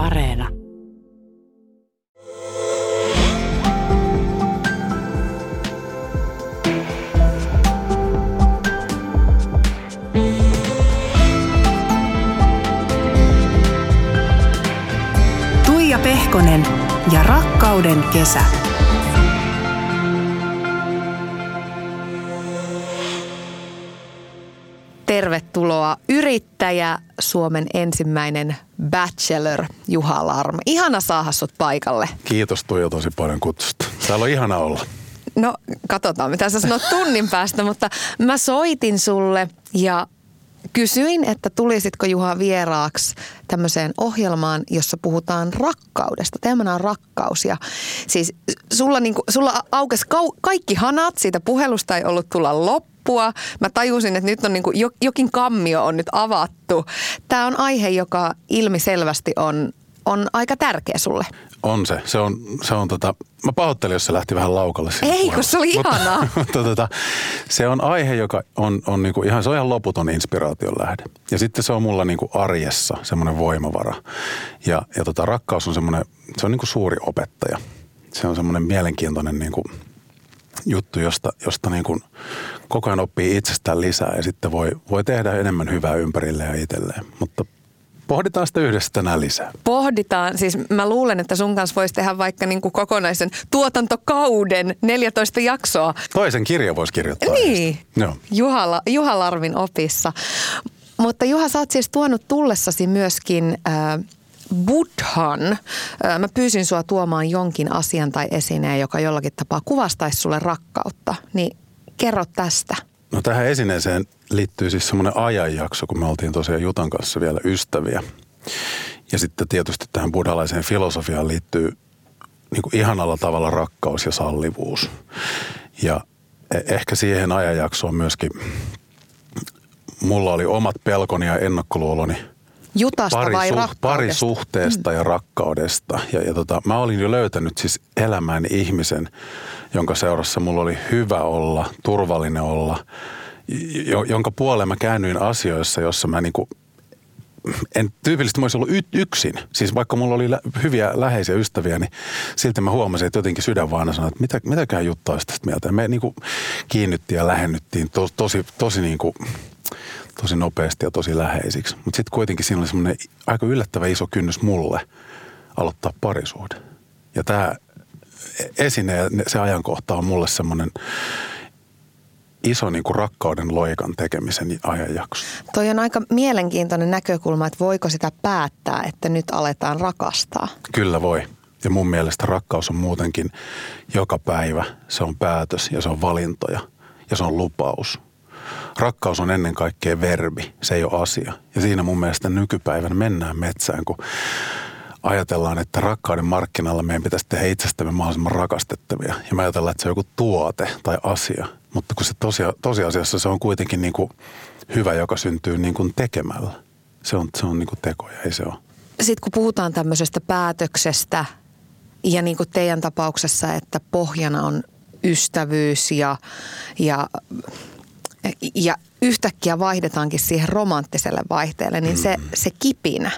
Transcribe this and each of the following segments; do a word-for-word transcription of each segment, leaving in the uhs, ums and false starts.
ja Areena. Tuija Pehkonen ja rakkauden kesä. Tervetuloa yrittäjä, Suomen ensimmäinen Bachelor Juha Lahrm. Ihana saada sut paikalle. Kiitos Tuija tosi paljon kutsusta. Täällä on ihana olla. No katsotaan mitä sä sanot tunnin päästä, mutta mä soitin sulle ja kysyin, että tulisitko Juha vieraaksi tämmöiseen ohjelmaan, jossa puhutaan rakkaudesta. Teemana on rakkaus ja siis sulla, niinku, sulla aukesi kau- kaikki hanat, siitä puhelusta ei ollut tulla loppuun. Mä tajusin, että nyt on niin kuin jokin kammio on nyt avattu. Tää on aihe, joka ilmiselvästi on, on aika tärkeä sulle. On se. Se on, se on tota, mä pahoittelin, jos se lähti vähän laukalle. Ei, kun se oli ihanaa. Mutta tota, se on aihe, joka on, on niin kuin ihan, se on ihan loputon inspiraation lähde. Ja sitten se on mulla niin kuin arjessa semmoinen voimavara. Ja, ja tota, rakkaus on semmoinen, se on niin kuin suuri opettaja. Se on semmoinen mielenkiintoinen niin kuin juttu, josta, josta niin kuin koko ajan oppii itsestään lisää ja sitten voi, voi tehdä enemmän hyvää ympärille ja itselleen. Mutta pohditaan sitä yhdessä tänään lisää. Pohditaan. Siis mä luulen, että sun kanssa voisi tehdä vaikka niin kuin kokonaisen tuotantokauden neljätoista jaksoa. Toisen kirja voisi kirjoittaa. Niin. Juha, Juha Larmin opissa. Mutta Juha, sä oot siis tuonut tullessasi myöskin Äh, Buddhan. Mä pyysin sua tuomaan jonkin asian tai esineen, joka jollakin tapaa kuvastaisi sulle rakkautta. Niin kerro tästä. No tähän esineeseen liittyy siis semmoinen ajanjakso, kun me oltiin tosiaan Jutan kanssa vielä ystäviä. Ja sitten tietysti tähän buddhalaiseen filosofiaan liittyy niin kuin ihanalla tavalla rakkaus ja sallivuus. Ja ehkä siihen ajanjaksoon myöskin mulla oli omat pelkoni ja ennakkoluuloni Jutasta pari vai suht, parisuhteesta mm. ja rakkaudesta. Ja, ja tota, mä olin jo löytänyt siis elämään ihmisen, jonka seurassa mulla oli hyvä olla, turvallinen olla, jo, jonka puoleen mä käännyin asioissa, jossa mä niinku, en tyypillisesti mä olisin ollut yksin. Siis vaikka mulla oli lä- hyviä läheisiä ystäviä, niin silti mä huomasin, että jotenkin sydän vaan sanoi, että mitä, mitäköhän Jutta olisi tästä mieltä. Ja me niinku kiinnyttiin ja lähennyttiin to, tosi, tosi niinku tosi nopeasti ja tosi läheisiksi. Mutta sitten kuitenkin siinä oli semmoinen aika yllättävä iso kynnys mulle aloittaa parisuhde. Ja tämä esine ja se ajankohta on mulle semmoinen iso niin kuin rakkauden loikan tekemisen ajanjakso. Toi on aika mielenkiintoinen näkökulma, että voiko sitä päättää, että nyt aletaan rakastaa? Kyllä voi. Ja mun mielestä rakkaus on muutenkin joka päivä. Se on päätös ja se on valintoja ja se on lupaus. Rakkaus on ennen kaikkea verbi, se ei ole asia. Ja siinä mun mielestä nykypäivän mennään metsään, kun ajatellaan, että rakkauden markkinalla meidän pitäisi tehdä itsestämme mahdollisimman rakastettavia. Ja me ajatellaan, että se on joku tuote tai asia. Mutta kun se tosia, tosiasiassa se on kuitenkin niin kuin hyvä, joka syntyy niin kuin tekemällä. Se on, se on niin kuin tekoja, ei se ole. Sitten kun puhutaan tämmöisestä päätöksestä ja niin kuin teidän tapauksessa, että pohjana on ystävyys ja ja Ja yhtäkkiä vaihdetaankin siihen romanttiselle vaihteelle, niin se, se kipinä.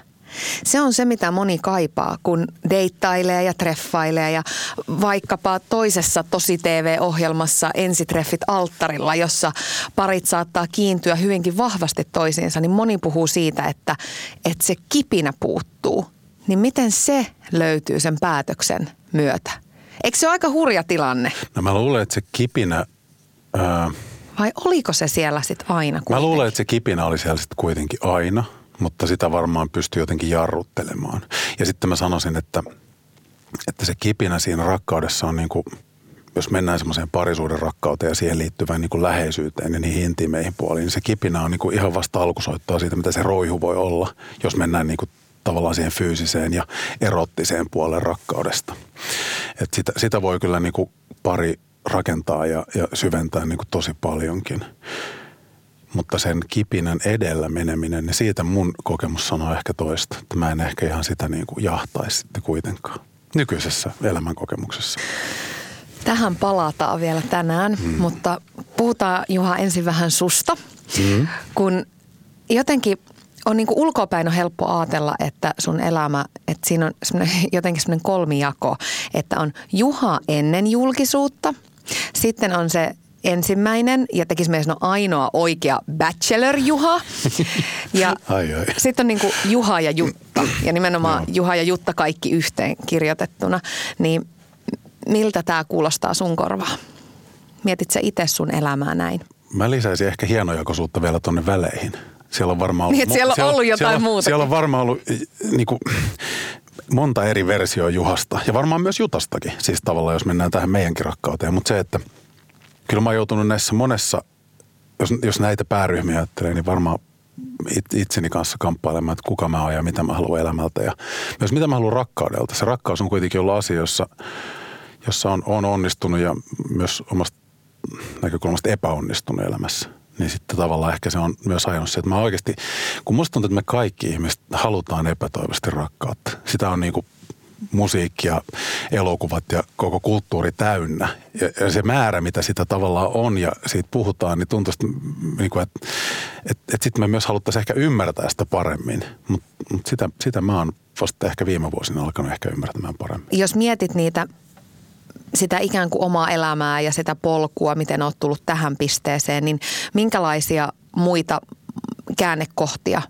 Se on se, mitä moni kaipaa, kun deittailee ja treffailee ja vaikkapa toisessa tosi T V-ohjelmassa ensitreffit alttarilla, jossa parit saattaa kiintyä hyvinkin vahvasti toisiinsa, niin moni puhuu siitä, että, että se kipinä puuttuu. Niin miten se löytyy sen päätöksen myötä? Eikö se ole aika hurja tilanne? No mä luulen, että se kipinä Ää... Vai oliko se siellä sitten aina kuitenkin? Mä luulen, että se kipinä oli siellä sitten kuitenkin aina, mutta sitä varmaan pystyi jotenkin jarruttelemaan. Ja sitten mä sanoisin, että, että se kipinä siinä rakkaudessa on niin kuin, jos mennään semmoiseen parisuuden rakkauteen ja siihen liittyvään niin kuin läheisyyteen ja niihin intiimeihin puoliin, niin se kipinä on niin kuin ihan vasta alkusoittaa siitä, mitä se roihu voi olla, jos mennään niin kuin tavallaan siihen fyysiseen ja erottiseen puoleen rakkaudesta. Että sitä, sitä voi kyllä niin kuin pari rakentaa ja, ja syventää niin kuin tosi paljonkin. Mutta sen kipinän edellä meneminen, niin siitä mun kokemus sanoo ehkä toista. Että mä en ehkä ihan sitä niin kuin jahtaisi sitten kuitenkaan nykyisessä elämänkokemuksessa. Tähän palataan vielä tänään, mm. mutta puhutaan Juha ensin vähän susta. Mm. Kun jotenkin on niin kuin ulkopäin on helppo ajatella, että sun elämä, että siinä on semmoinen, jotenkin semmoinen kolmijako, että on Juha ennen julkisuutta, sitten on se ensimmäinen ja tekisi meidän sanoa ainoa oikea Bachelor Juha ja sitten on niin kuin Juha ja Jutta ja nimenomaan no. Juha ja Jutta kaikki yhteen kirjoitettuna, niin miltä tämä kuulostaa sun korvaa? Mietit sä itse sun elämää näin? Mä lisäisin ehkä hienojakoisuutta vielä tuonne väleihin. Siellä on varmaan ollut, niin, siellä on ollut siellä, jotain muuta. Siellä on varmaan ollut niin kuin, monta eri versioa Juhasta ja varmaan myös Jutastakin, siis tavallaan jos mennään tähän meidänkin rakkauteen. Mutta se, että kyllä mä oon joutunut näissä monessa, jos, jos näitä pääryhmiä ajattelee, niin varmaan it, itseni kanssa kamppailemaan, että kuka mä oon ja mitä mä haluan elämältä. Ja myös mitä mä haluan rakkaudelta. Se rakkaus on kuitenkin ollut asia, jossa, jossa on, on onnistunut ja myös omasta näkökulmasta epäonnistunut elämässä. Niin sitten tavallaan ehkä se on myös ajanut se, että mä oikeasti, kun musta tuntuu, että me kaikki ihmiset halutaan epätoivoisesti rakkautta. Sitä on niin kuin musiikki ja elokuvat ja koko kulttuuri täynnä. Ja, ja se määrä, mitä sitä tavallaan on ja siitä puhutaan, niin tuntuu, että, että, että, että sitten me myös haluttaisiin ehkä ymmärtää sitä paremmin. Mutta mut sitä, sitä mä oon vasta ehkä viime vuosina alkanut ehkä ymmärtämään paremmin. Jos mietit niitä... sitä ikään kuin omaa elämää ja sitä polkua, miten olet tullut tähän pisteeseen, niin minkälaisia muita käännekohtia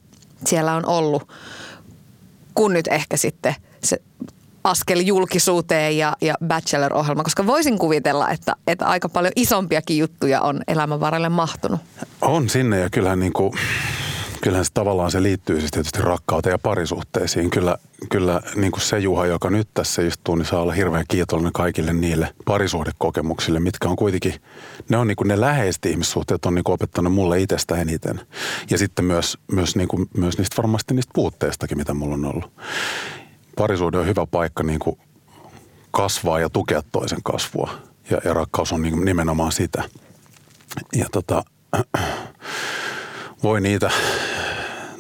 siellä on ollut, kun nyt ehkä sitten se askel julkisuuteen ja, ja Bachelor-ohjelma, koska voisin kuvitella, että, että aika paljon isompiakin juttuja on elämän varrelle mahtunut. On sinne ja kyllähän, niin kuin, kyllähän se tavallaan se liittyy siis tietysti rakkauteen ja parisuhteisiin, kyllä. Kyllä niin kuin se Juha, joka nyt tässä istuu, niin saa olla hirveän kiitollinen kaikille niille parisuhdekokemuksille, mitkä on kuitenkin, ne on niin kuin ne läheiset ihmissuhteet on niin kuin opettanut mulle itsestä eniten. Ja sitten myös, myös, niin kuin, myös niistä varmasti niistä puutteistakin, mitä mulla on ollut. Parisuhde on hyvä paikka niin kuin kasvaa ja tukea toisen kasvua. Ja, ja rakkaus on niin kuin nimenomaan sitä. Ja tota, voi niitä...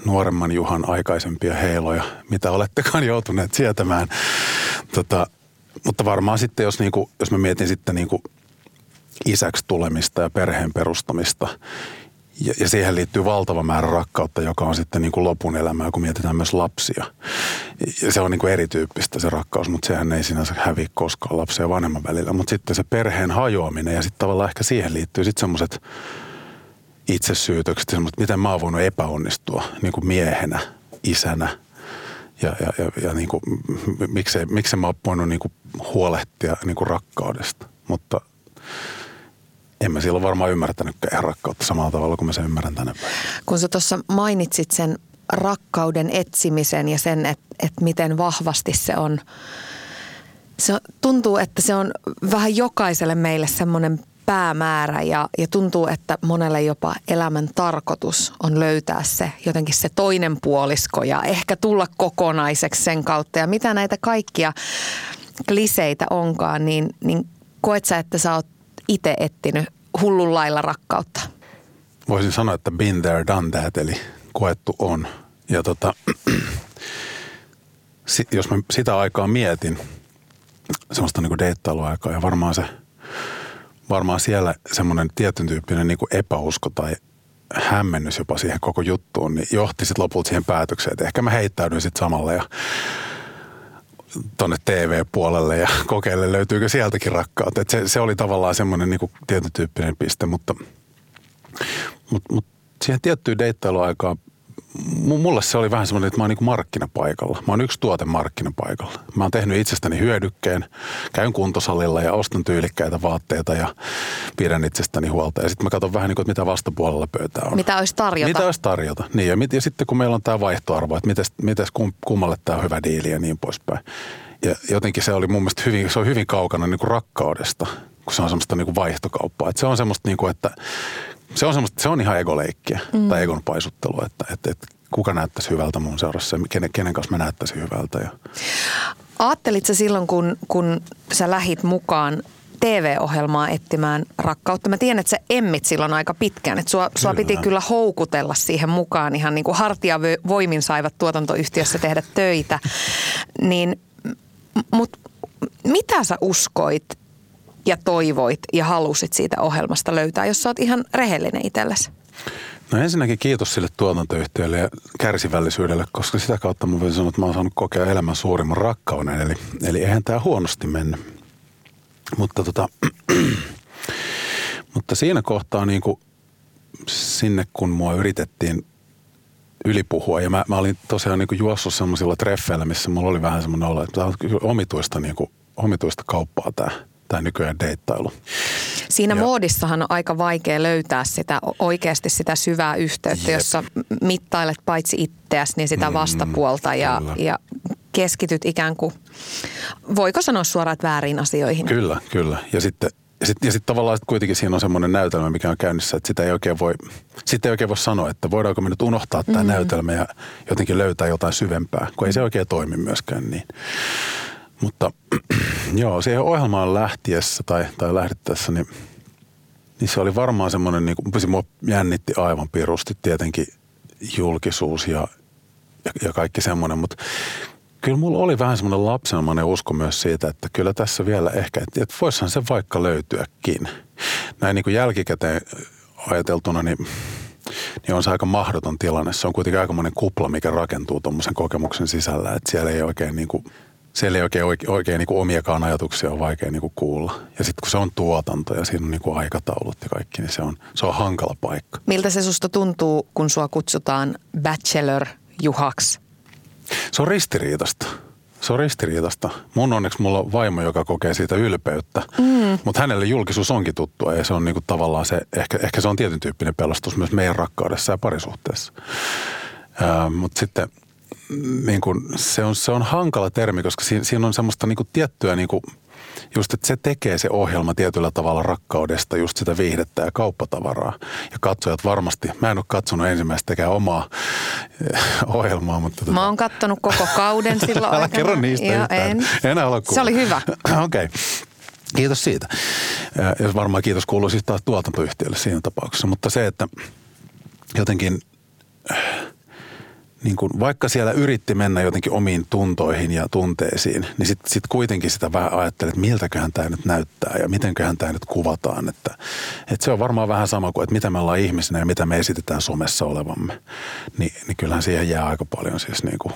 nuoremman Juhan aikaisempia heiloja, mitä olettekaan joutuneet sietämään. Tota, mutta varmaan sitten, jos, niinku, jos mä mietin sitten niinku isäksi tulemista ja perheen perustamista, ja, ja siihen liittyy valtava määrä rakkautta, joka on sitten niinku lopun elämää, kun mietitään myös lapsia. Ja se on niinku erityyppistä se rakkaus, mutta sehän ei sinänsä häviä koskaan lapsen ja vanhemman välillä. Mutta sitten se perheen hajoaminen, ja sitten tavallaan ehkä siihen liittyy sitten semmoiset itsesyytökset, mutta miten mä oon voinut epäonnistua niin kuin miehenä, isänä ja, ja, ja, ja niin kuin, miksei, miksei mä oon voinut niin kuin huolehtia niin kuin rakkaudesta. Mutta en mä silloin varmaan ymmärtänytkään ihan rakkautta samalla tavalla kuin mä sen ymmärrän tänä päivänä. Kun sä tuossa mainitsit sen rakkauden etsimisen ja sen, että et miten vahvasti se on, se tuntuu, että se on vähän jokaiselle meille semmoinen päämäärä ja, ja tuntuu, että monelle jopa elämän tarkoitus on löytää se jotenkin se toinen puolisko ja ehkä tulla kokonaiseksi sen kautta. Ja mitä näitä kaikkia kliseitä onkaan, niin, niin koet sä, että sä oot itse etsinyt hullun lailla rakkautta? Voisin sanoa, että been there, done that, eli koettu on. Ja tota, jos mä sitä aikaa mietin, semmoista niinku deittailuaikaa ja varmaan se... Varmaan siellä semmoinen tietyn tyyppinen niin kuin epäusko tai hämmennys jopa siihen koko juttuun, niin johti sitten lopulta siihen päätökseen, että ehkä mä heittäydyin sitten samalle ja tonne T V-puolelle ja kokeille löytyykö sieltäkin rakkautta. Et se, se oli tavallaan semmoinen niin kuin tietyn tyyppinen piste, mutta mut, mut siihen tiettyyn deittailuaikaan mulle se oli vähän semmoinen, että mä oon niin kuin markkinapaikalla. Mä oon yksi tuote markkinapaikalla. Mä oon tehnyt itsestäni hyödykkeen, käyn kuntosalilla ja ostan tyylikkäitä vaatteita ja pidän itsestäni huolta. Ja sitten mä katson vähän niin kuin, mitä vastapuolella pöytää on. Mitä olisi tarjota. Mitä olisi tarjota. Niin ja, mit, ja sitten kun meillä on tämä vaihtoarvo, että mites, mites kum, kummalle tämä on hyvä diili ja niin poispäin. Ja jotenkin se oli mun mielestä hyvin, se on hyvin kaukana niin kuin rakkaudesta, kun se on semmoista niin kuin vaihtokauppaa. Että se on semmoista niin kuin, että... Se on, se on ihan egoleikkiä mm. tai egon paisuttelua, että, että, että kuka näyttäisi hyvältä mun seurassa ja kenen, kenen kanssa mä näyttäisin hyvältä. Ja. Aattelit sä silloin, kun, kun sä lähit mukaan T V-ohjelmaa etsimään rakkautta? Mä tiedän, että sä emmit silloin aika pitkään. Että sua, sua piti kyllä houkutella siihen mukaan. Ihan niin kuin hartiavoimin saivat tuotantoyhtiössä tehdä töitä. Niin, mut mitä sä uskoit? Ja toivoit ja halusit siitä ohjelmasta löytää, jos sä oot ihan rehellinen itsellesi? No ensinnäkin kiitos sille tuotantoyhtiölle ja kärsivällisyydelle, koska sitä kautta mä voisin sanoa, että mä oon saanut kokea elämän suurimman rakkauden. Eli, eli eihän tää huonosti mennyt. Mutta, tota, mutta siinä kohtaa niin kuin sinne, kun mua yritettiin ylipuhua. Ja mä, mä olin tosiaan niin kuin juossut semmoisilla treffeillä, missä mulla oli vähän semmoinen olo, että tämä on kyllä omituista, niin kuin, omituista kauppaa tämä. tai nykyään deittailu. Siinä ja. Moodissahan on aika vaikea löytää sitä oikeasti sitä syvää yhteyttä, Jep. jossa mittailet paitsi itseäsi, niin sitä vastapuolta mm, ja, ja keskityt ikään kuin, voiko sanoa suoraan, väärin asioihin? Kyllä, kyllä. Ja sitten sit, ja sit tavallaan sit kuitenkin siinä on semmoinen näytelmä, mikä on käynnissä, että sitä ei oikein voi, sitä ei oikein voi sanoa, että voidaanko me nyt unohtaa tämä mm. näytelmä ja jotenkin löytää jotain syvempää, kun ei se oikein toimi myöskään niin. Mutta joo, siihen ohjelmaan lähtiessä tai, tai lähdettäessä, niin, niin se oli varmaan semmoinen, niin kuin mua jännitti aivan pirusti tietenkin julkisuus ja, ja, ja kaikki semmoinen. Mutta kyllä mulla oli vähän semmoinen lapsenomainen usko myös siitä, että kyllä tässä vielä ehkä, että, että voisihan se vaikka löytyäkin. Näin niin kuin jälkikäteen ajateltuna, niin, niin on se aika mahdoton tilanne. Se on kuitenkin aikamoinen kupla, mikä rakentuu tuommoisen kokemuksen sisällä, että siellä ei oikein niin kuin... Siellä ei oikein, oikein, oikein niin kuin omiakaan ajatuksia on vaikea niin kuin kuulla. Ja sitten kun se on tuotanto ja siinä on niin kuin aikataulut ja kaikki, niin se on, se on hankala paikka. Miltä se susta tuntuu, kun sua kutsutaan Bachelor-Juhaksi? Se on ristiriitasta. Se on ristiriitasta. Mun onneksi mulla on vaimo, joka kokee siitä ylpeyttä. Mm. Mutta hänelle julkisuus onkin tuttua ja se on niin kuin tavallaan se, ehkä, ehkä se on tietyn tyyppinen pelastus myös meidän rakkaudessa ja parisuhteessa. Öö, mutta sitten... Niin kun, se, on, se on hankala termi, koska siinä, siinä on semmoista niin kun tiettyä, niin kun, just että se tekee se ohjelma tietyllä tavalla rakkaudesta, just sitä viihdettä ja kauppatavaraa. Ja katsojat varmasti, mä en ole katsonut ensimmäistäkään omaa ohjelmaa. Mutta mä oon tota... katsonut koko kauden silloin aikana. Älä kerro niistä ja yhtään. En. Enää ole kuullut. Se oli hyvä. Okei. Okay. Kiitos siitä. Ja varmaan kiitos kuuluu siis taas tuotantoyhtiölle siinä tapauksessa. Mutta se, että jotenkin... Niin kun, vaikka siellä yritti mennä jotenkin omiin tuntoihin ja tunteisiin, niin sitten sit kuitenkin sitä vähän ajattelin, että miltäköhän tämä nyt näyttää ja mitenköhän tämä nyt kuvataan. Että, että se on varmaan vähän sama kuin, että mitä me ollaan ihmisinä ja mitä me esitetään somessa olevamme. Ni, niin kyllähän siihen jää aika paljon siis niin kuin,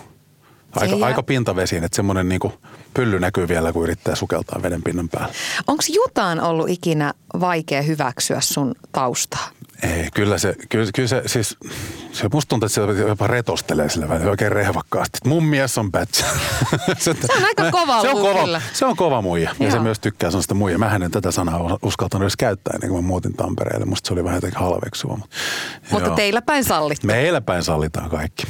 aika, aika pintavesiin, että semmoinen niin kuin pylly näkyy vielä, kun yrittää sukeltaa veden pinnan päälle. Onko Jutan ollut ikinä vaikea hyväksyä sun taustaa? Ei, kyllä se, kyllä, kyllä se siis, se musta tuntuu, että se jopa retostelee sillä välillä oikein rehvakkaasti. Mun mies on bachelor. se, se on aika kova luukilla. Se, se on kova muija ja se myös tykkää sanoa sitä muija. Mähän en tätä sanaa uskaltanut edes käyttää ennen kuin mä muutin Tampereelle. Musta se oli vähän jotenkin halveksuva. Mutta, mutta teillä päin sallitaan. Meillä päin sallitaan kaikki.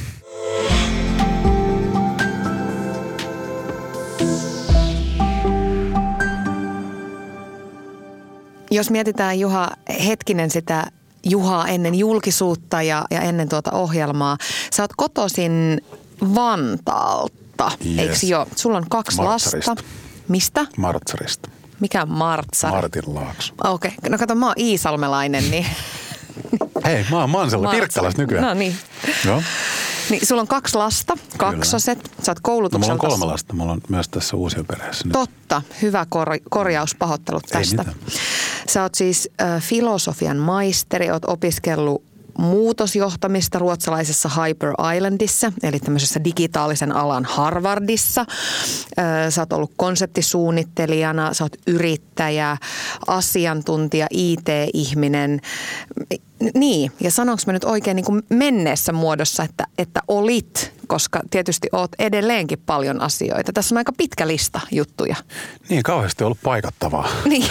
Jos mietitään, Juha, hetkinen sitä Juhaa ennen julkisuutta ja, ja ennen tuota ohjelmaa. Sä oot kotoisin Vantaalta, yes. Eikö jo? Sulla on kaksi lasta. Mistä? Martsarista. Mikä Martsari? Martin Laaks. Okei, okay. No kato, mä oon iisalmelainen, niin... Hei, mä oon Mansella, Pirkkalas nykyään. No niin. Joo. Niin, sulla on kaksi lasta, kaksoset. Kyllä. Sä oot koulutukselta. No, mulla on kolme lasta, mulla on myös tässä uusioperheessä nyt. Totta, hyvä kor- korjaus, pahoittelut tästä. Ei mitään. Sä oot siis äh, filosofian maisteri, oot opiskellut muutosjohtamista ruotsalaisessa Hyper Islandissa, eli tämmöisessä digitaalisen alan Harvardissa. Sä oot ollut konseptisuunnittelijana, sä oot yrittäjä, asiantuntija, I T-ihminen. Niin, ja sanonko mä nyt oikein niin kuin menneessä muodossa, että, että olit, koska tietysti oot edelleenkin paljon asioita. Tässä on aika pitkä lista juttuja. Niin, kauheasti on ollut paikattavaa. Niin.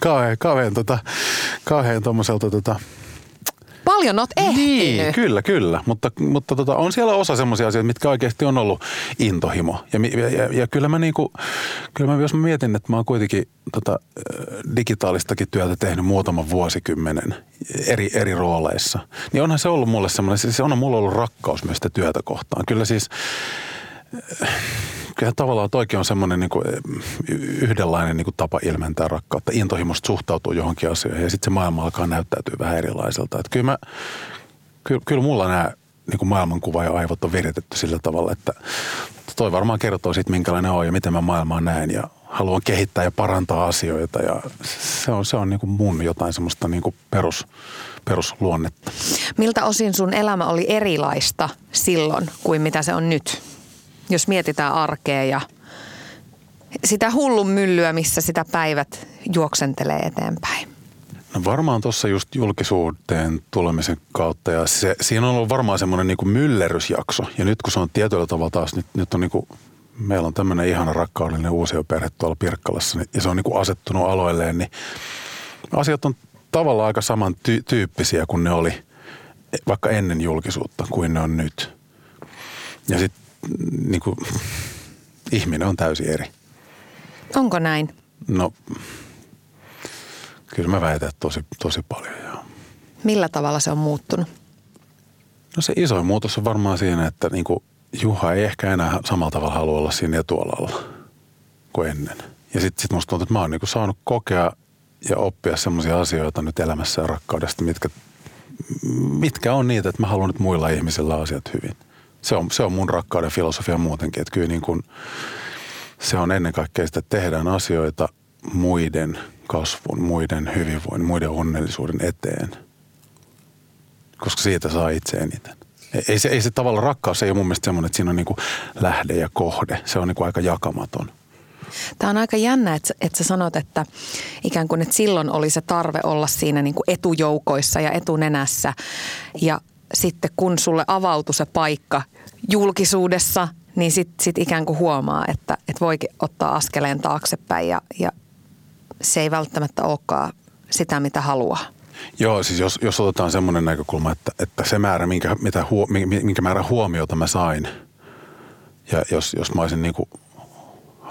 kauhean, kauhean, tota, kauhean tommoselta... Tota... Paljon oot ehtinyt. Niin, kyllä, kyllä. Mutta, mutta tota, on siellä osa semmoisia asioita, mitkä oikeasti on ollut intohimo. Ja, ja, ja, ja kyllä mä niinku, kyllä mä, jos mä mietin, että mä oon kuitenkin tota, digitaalistakin työtä tehnyt muutaman vuosikymmenen eri, eri rooleissa, niin onhan se ollut mulle semmoinen, siis onhan mulla ollut rakkaus myös sitä työtä kohtaan. Kyllä siis... Kyllähän tavallaan toikin on semmoinen niin kuin yhdenlainen niin kuin tapa ilmentää rakkautta. Intohimosta suhtautuu johonkin asioihin ja sitten se maailma alkaa näyttäytyä vähän erilaiselta. Että kyllä, mä, kyllä, kyllä mulla nämä niin kuin maailmankuva ja aivot on viritetty sillä tavalla, että toi varmaan kertoo siitä, minkälainen on ja miten mä maailmaa näen ja haluan kehittää ja parantaa asioita ja se on, se on niin kuin mun jotain semmoista niin kuin perus, perusluonnetta. Miltä osin sun elämä oli erilaista silloin kuin mitä se on nyt? Jos mietitään arkea ja sitä hullun myllyä, missä sitä päivät juoksentelee eteenpäin. No varmaan tuossa just julkisuuteen tulemisen kautta ja se, siinä on ollut varmaan semmoinen niin kuin myllerrysjakso ja nyt kun se on tietyllä tavalla taas, nyt, nyt on niin kuin meillä on tämmöinen ihana rakkaudellinen uusioperhe tuolla Pirkkalassa ja se on niinku asettunut aloilleen, niin asiat on tavallaan aika samantyyppisiä kuin ne oli vaikka ennen julkisuutta kuin ne on nyt. Ja sitten niinku, ihminen on täysin eri. Onko näin? No kyllä mä väitän, että tosi, tosi paljon. Joo. Millä tavalla se on muuttunut? No se isoin muutos on varmaan siinä, että niinku, Juha ei ehkä enää samalla tavalla halua olla siinä etualalla kuin ennen. Ja sitten sit musta tuntuu, että mä oon niinku saanut kokea ja oppia semmoisia asioita nyt elämässä ja rakkaudesta, mitkä, mitkä on niitä, että mä haluan nyt muilla ihmisillä asiat hyvin. Se on, se on mun rakkauden filosofia muutenkin, että kyllä niin kun se on ennen kaikkea sitä, että tehdään asioita muiden kasvun, muiden hyvinvoinnin, muiden onnellisuuden eteen, koska siitä saa itse eniten. Ei se, ei se tavallaan rakkaus, ei ole mun mielestä semmoinen, että siinä on niinku lähde ja kohde. Se on niinku aika jakamaton. Tämä on aika jännä, että, että sä sanot, että ikään kuin että silloin oli se tarve olla siinä niinku etujoukoissa ja etunenässä. Ja sitten kun sulle avautui se paikka julkisuudessa, niin sitten sit ikään kuin huomaa, että, että voikin ottaa askeleen taaksepäin ja, ja se ei välttämättä olekaan sitä, mitä haluaa. Joo, siis jos, jos otetaan semmoinen näkökulma, että, että se määrä, minkä, mitä huo, minkä määrä huomiota mä sain, ja jos, jos mä olisin niin kuin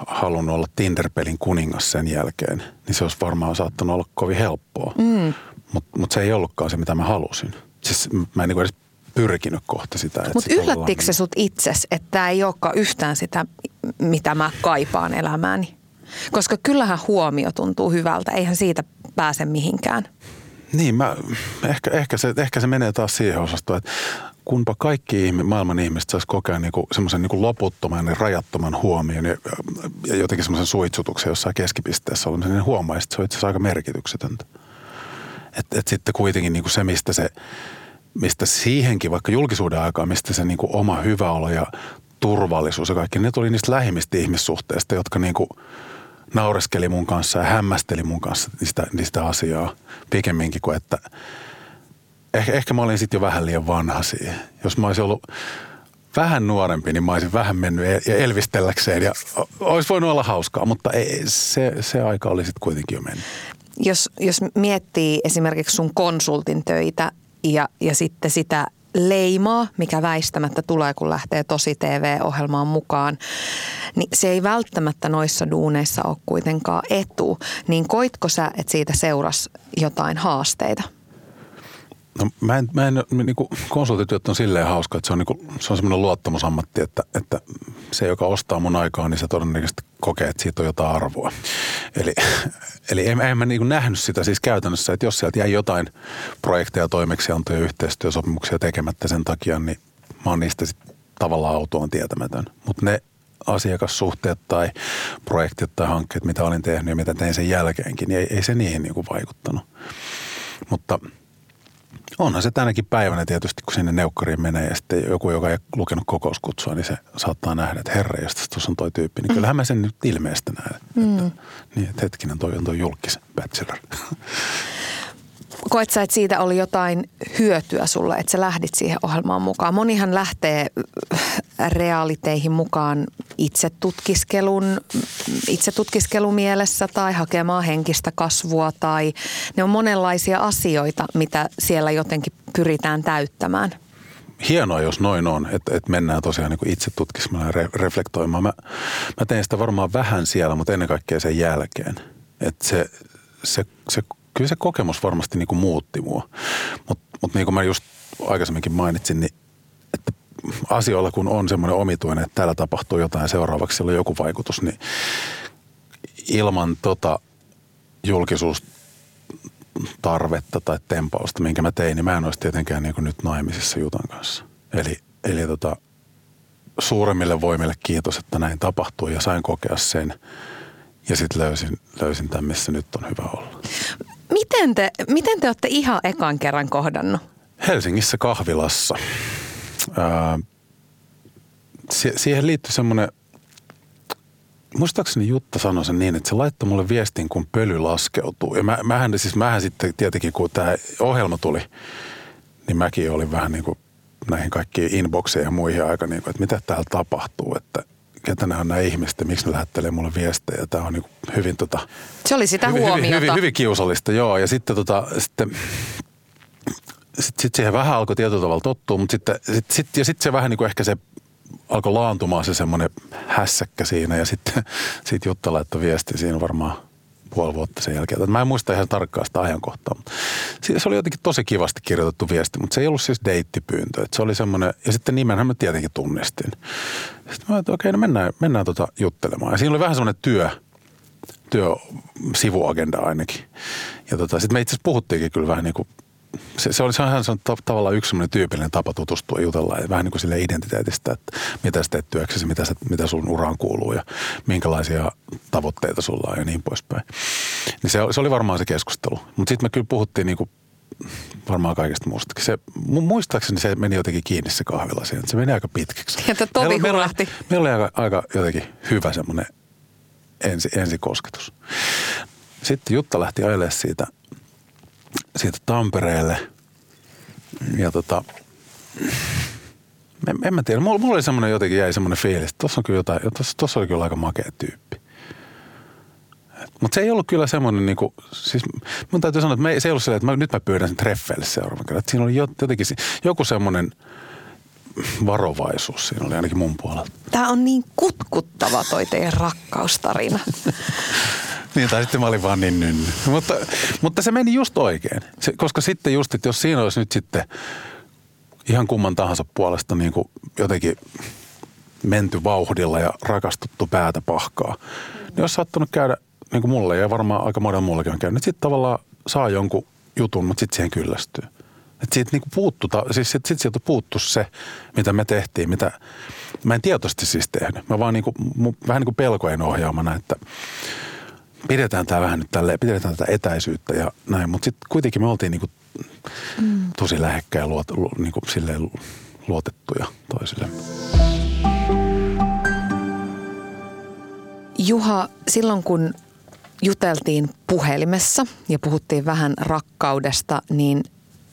halunnut olla Tinder-pelin kuningas sen jälkeen, niin se olisi varmaan saattanut olla kovin helppoa. Mm. Mutta mut se ei ollutkaan se, mitä mä halusin. Siis mä en niin kuin edes pyrkinyt kohta sitä. Mutta yllättikö se sut itses, että tää ei olekaan yhtään sitä, mitä mä kaipaan elämääni? Koska kyllähän huomio tuntuu hyvältä, eihän siitä pääse mihinkään. Niin, mä, ehkä, ehkä, se, ehkä se menee taas siihen osastoon, että kunpa kaikki ihmi, maailman ihmiset saisi kokea niinku, semmoisen niinku loputtoman ja rajattoman huomion ja, ja jotenkin semmoisen suitsutuksen jossain keskipisteessä olemassa, niin huomaisi, että se on itse asiassa aika merkityksetöntä. Että et sitten kuitenkin niinku se, mistä se, mistä siihenkin vaikka julkisuuden aikaa, mistä se niinku oma hyväolo ja turvallisuus ja kaikki, ne tuli niistä lähimmistä ihmissuhteista, jotka niinku naureskeli mun kanssa ja hämmästeli mun kanssa niistä, niistä asiaa pikemminkin kuin, että ehkä, ehkä mä olin sitten jo vähän liian vanha siihen. Jos mä olisin ollut vähän nuorempi, niin mä olisin vähän mennyt elvistelläkseen ja olisi voinut olla hauskaa, mutta ei, se, se aika oli sitten kuitenkin jo mennyt. Jos, jos miettii esimerkiksi sun konsultin töitä ja, ja sitten sitä leimaa, mikä väistämättä tulee, kun lähtee tosi T V-ohjelmaan mukaan, niin se ei välttämättä noissa duuneissa ole kuitenkaan etu. Niin koitko sä, että siitä seurasi jotain haasteita? No mä en, mä en niinku, konsultityöt on silleen hauska, että se on, niinku, se on semmoinen luottamusammatti, että, että se, joka ostaa mun aikaa, niin se todennäköisesti kokee, että siitä on jotain arvoa. Eli, eli en, en mä niinku nähnyt sitä siis käytännössä, että jos sieltä jäi jotain projekteja, toimeksiantoja, yhteistyösopimuksia tekemättä sen takia, niin mä oon niistä sit tavallaan autoon tietämätön. Mutta ne asiakassuhteet tai projektit tai hankkeet, mitä olin tehnyt ja mitä tein sen jälkeenkin, niin ei, ei se niihin niinku vaikuttanut. Mutta onhan se tänäkin päivänä tietysti, kun sinne neukkariin menee ja sitten joku, joka ei lukenut kokouskutsua, niin se saattaa nähdä, että herra, jos tuossa on toi tyyppi, niin kyllähän mä sen nyt ilmeistä näen. Mm. Että, niin, että hetkinen, toi on toi julkis Bachelor. Koet sä, että siitä oli jotain hyötyä sulle, että sä lähdit siihen ohjelmaan mukaan? Monihan lähtee realiteihin mukaan itse tutkiskelun, itse tutkiskelumielessä tai hakemaan henkistä kasvua tai ne on monenlaisia asioita, mitä siellä jotenkin pyritään täyttämään. Hienoa, jos noin on, että, että mennään tosiaan niin kuin itse tutkismaan ja re- reflektoimaan. Mä, mä tein sitä varmaan vähän siellä, mutta ennen kaikkea sen jälkeen, että se, se, se kyllä se kokemus varmasti niin kuin muutti mua, mutta mut niin kuin mä just aikaisemminkin mainitsin, niin että asioilla kun on semmoinen omituinen, että täällä tapahtuu jotain seuraavaksi, siellä on joku vaikutus, niin ilman tota julkisuustarvetta tai tempausta, minkä mä tein, niin mä en olisi tietenkään niin kuin nyt naimisissa Jutan kanssa. Eli, eli tota, suuremmille voimille kiitos, että näin tapahtui ja sain kokea sen Ja sitten löysin, löysin tämän, missä nyt on hyvä olla. Miten te, miten te olette ihan ekan kerran kohdannut? Helsingissä kahvilassa. Ää, si- siihen liittyi semmoinen, muistaakseni Jutta sanoi sen niin, että se laittoi mulle viestin, kun pöly laskeutuu. Ja mä, mähän, siis mähän sitten tietenkin, kun tämä ohjelma tuli, niin mäkin olin vähän niin kuin näihin kaikkiin inboxeihin ja muihin aika niin kuin, että mitä täällä tapahtuu, että ketä nämä on nämä ihmiset ja miksi ne lähettelee mulle viestejä. Tämä on niin kuin hyvin tota... Se oli sitä hyvin, huomiota. Hyvin, hyvin, hyvin kiusallista, joo. Ja sitten tota, sitten... Sitten sit siihen vähän alkoi tietyllä tavalla tottua, mutta sitten sit, sit, ja sit se vähän niin kuin ehkä se alkoi laantumaan se semmoinen hässäkkä siinä. Ja sitten sit Jutta laittoi viesti siinä varmaan puoli vuotta sen jälkeen. Mä en muista ihan tarkkaan sitä ajankohtaa, mutta se oli jotenkin tosi kivasti kirjoitettu viesti, mutta se ei ollut siis deittipyyntö. Että se oli semmoinen, ja sitten nimenhän mä tietenkin tunnistin. Sitten mä ajattelin, okei, no mennään, mennään tota juttelemaan. Ja siinä oli vähän semmoinen työ. Työsivuagenda ainakin. Ja tota, sitten me itse asiassa puhuttiinkin kyllä vähän niin kuin, Se, se, oli, se on ihan se on tavallaan yksi semmoinen tyypillinen tapa tutustua ja jutella ja vähän niin kuin silleen identiteetistä, että mitä sä teet työksesi, mitä, sä, mitä sun uraan kuuluu ja minkälaisia tavoitteita sulla on ja niin poispäin. Niin se, se oli varmaan se keskustelu. Mutta sitten me kyllä puhuttiin niin kuin varmaan kaikesta muustakin. Se, muistaakseni se meni jotenkin kiinni se kahvila siihen, se meni aika pitkäksi. Sieltä tovi hurahti. Meillä oli aika, aika jotenkin hyvä semmoinen ensi, ensikosketus. Sitten Jutta lähti ajelemaan siitä. Siitä Tampereelle ja tota, en, en mä tiedä, mulla, mulla oli semmoinen jotenkin, jäi semmoinen fiilis, että tossa on kyllä jotain, tossa, tossa oli kyllä aika makea tyyppi. Mutta se ei ollut kyllä semmoinen niinku, siis mun täytyy sanoa, että me, se ei ollut sellainen, että mä, nyt mä pyydän sen treffeille seuraavan kerran. Siinä oli jotenkin joku semmoinen varovaisuus, siinä oli ainakin mun puolelta. Tää on niin kutkuttava toi teidän rakkaustarina. Niin, tai sitten mä olin vaan niin nynny. Mutta, mutta se meni just oikein. Se, koska sitten just, että jos siinä olisi nyt sitten ihan kumman tahansa puolesta niin kuin jotenkin menty vauhdilla ja rakastuttu päätä pahkaa, mm-hmm. niin olisi saattanut käydä, niin kuin mulle ja varmaan aika monella muullakin on käynyt, sitten tavallaan saa jonkun jutun, mutta sitten siihen kyllästyy. Että siitä niin kuin puuttu, siis sitten sit sieltä puuttu se, mitä me tehtiin, mitä mä en tietoisesti siis tehnyt. Mä vaan niin kuin, vähän niin kuin pelkojen ohjaamana, että... Pidetään tämä vähän nyt tälleen, pidetään tätä etäisyyttä ja näin, mutta sitten kuitenkin me oltiin niinku mm. tosi lähekkäin ja luot, lu, niinku silleen luotettuja toisillemme. Juha, silloin kun juteltiin puhelimessa ja puhuttiin vähän rakkaudesta, niin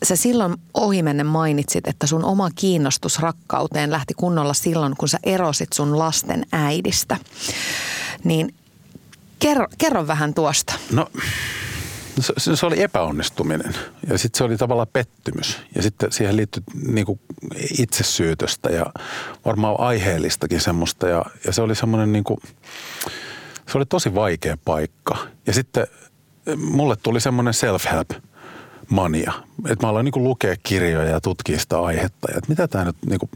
sä silloin ohimennen mainitsit, että sun oma kiinnostus rakkauteen lähti kunnolla silloin, kun sä erosit sun lasten äidistä, niin... Kerro, kerro vähän tuosta. No se, se oli epäonnistuminen ja sitten se oli tavallaan pettymys ja sitten siihen liittyi niinku itsesyytöstä ja varmaan aiheellistakin semmoista ja, ja se oli semmoinen niinku, se oli tosi vaikea paikka ja sitten mulle tuli semmoinen self-help mania, että mä aloin niinku lukea kirjoja ja tutkia sitä aihetta ja että mitä tää nyt niinku,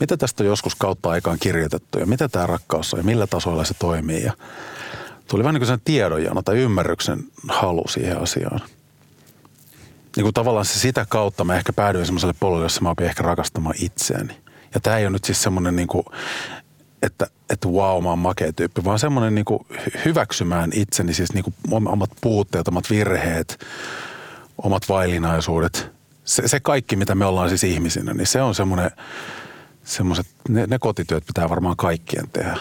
mitä tästä on joskus kautta aikaan kirjoitettu ja mitä tää rakkaus on ja millä tasoilla se toimii ja tuli vähän niin kuin sen tiedonjano tai ymmärryksen halu siihen asiaan. Niin kuin tavallaan se sitä kautta mä ehkä päädyin semmoiselle polulle, jossa mä opin ehkä rakastamaan itseäni. Ja tää ei ole nyt siis semmoinen niin kuin, että, että wow, mä oon makea tyyppi, vaan semmoinen niin kuin hyväksymään itseni, siis niin kuin omat puutteet, omat virheet, omat vaillinaisuudet. Se, se kaikki, mitä me ollaan siis ihmisinä, niin se on semmoinen... Semmoiset, ne, ne kotityöt pitää varmaan kaikkien tehdä.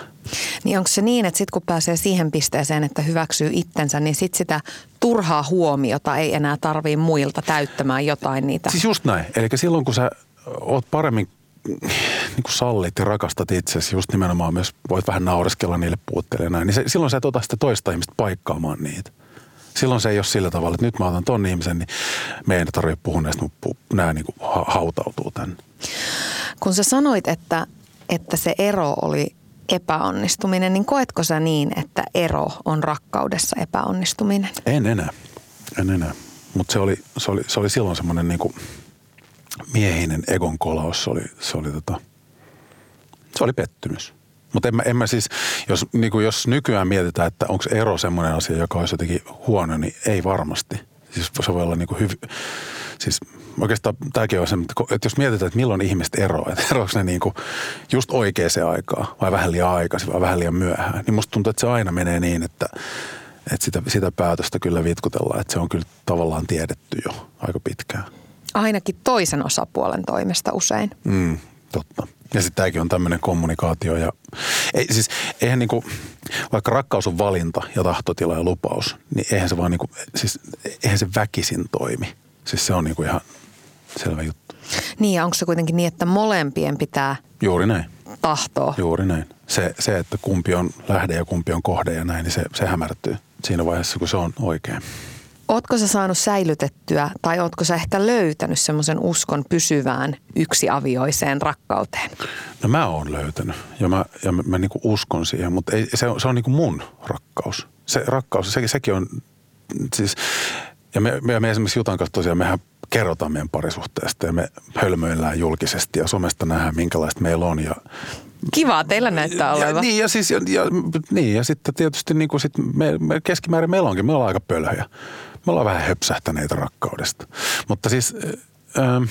Niin onko se niin, että sitten kun pääsee siihen pisteeseen, että hyväksyy itsensä, niin sitten sitä turhaa huomiota ei enää tarvii muilta täyttämään jotain niitä? Siis just näin. Eli silloin kun sä oot paremmin niin kuin sallit ja rakastat itsesi, just nimenomaan myös voit vähän naureskella niille puutteille näin, niin se, silloin sä et ota sitä toista ihmistä paikkaamaan niitä. Silloin se ei ole sillä tavalla, että nyt mä otan ton ihmisen, niin me ei tarvitse puhua näistä, mutta nämä niin kuin hautautuu tänne. Kun sä sanoit, että, että se ero oli epäonnistuminen, niin koetko sä niin, että ero on rakkaudessa epäonnistuminen? En enää, en enää. Mutta se oli, se, oli, se oli silloin semmoinen niinku miehinen egonkolaus, se oli, se oli, tota, se oli pettymys. Mutta en, en mä siis, jos, niinku jos nykyään mietitään, että onko ero semmoinen asia, joka olisi jotenkin huono, niin ei varmasti. Siis se voi olla niin kuin hyvin, siis oikeastaan tämäkin on se, että jos mietitään, että milloin ihmiset eroavat, että eroavatko ne niin kuin just oikeaan aikaan vai vähän liian aikaisin vai vähän liian myöhään, niin musta tuntuu, että se aina menee niin, että, että sitä, sitä päätöstä kyllä vitkutellaan, että se on kyllä tavallaan tiedetty jo aika pitkään. Ainakin toisen osapuolen toimesta usein. Mm, totta. Ja sitten tämäkin on tämmöinen kommunikaatio ja ei, siis eihän niinku, vaikka rakkaus on valinta ja tahtotila ja lupaus, niin eihän se vaan niinku, siis eihän se väkisin toimi. Siis se on niinku ihan selvä juttu. Niin ja onko se kuitenkin niin, että molempien pitää Juuri näin. tahtoa? Juuri näin. Se, se, että kumpi on lähde ja kumpi on kohde ja näin, niin se, se hämärtyy siinä vaiheessa, kun se on oikein. Ootko sä saanut säilytettyä tai ootko sä ehkä löytänyt semmoisen uskon pysyvään yksiavioiseen rakkauteen? No mä oon löytänyt ja mä, ja mä, mä niinku uskon siihen, mutta ei, se on, se on niinku mun rakkaus. Se rakkaus, se, sekin on siis, ja me, me, me esimerkiksi Jutan kanssa tosiaan mehän kerrotaan meidän parisuhteesta ja me hölmöillään julkisesti ja somesta nähdään minkälaista meillä on ja kivaa teillä näyttää olevan. Ja, niin, ja siis, ja, ja, niin ja sitten tietysti niinku sit me, me keskimäärin meillä onkin, me ollaan aika pölhöjä. Me ollaan vähän höpsähtäneitä rakkaudesta. Mutta siis ähm,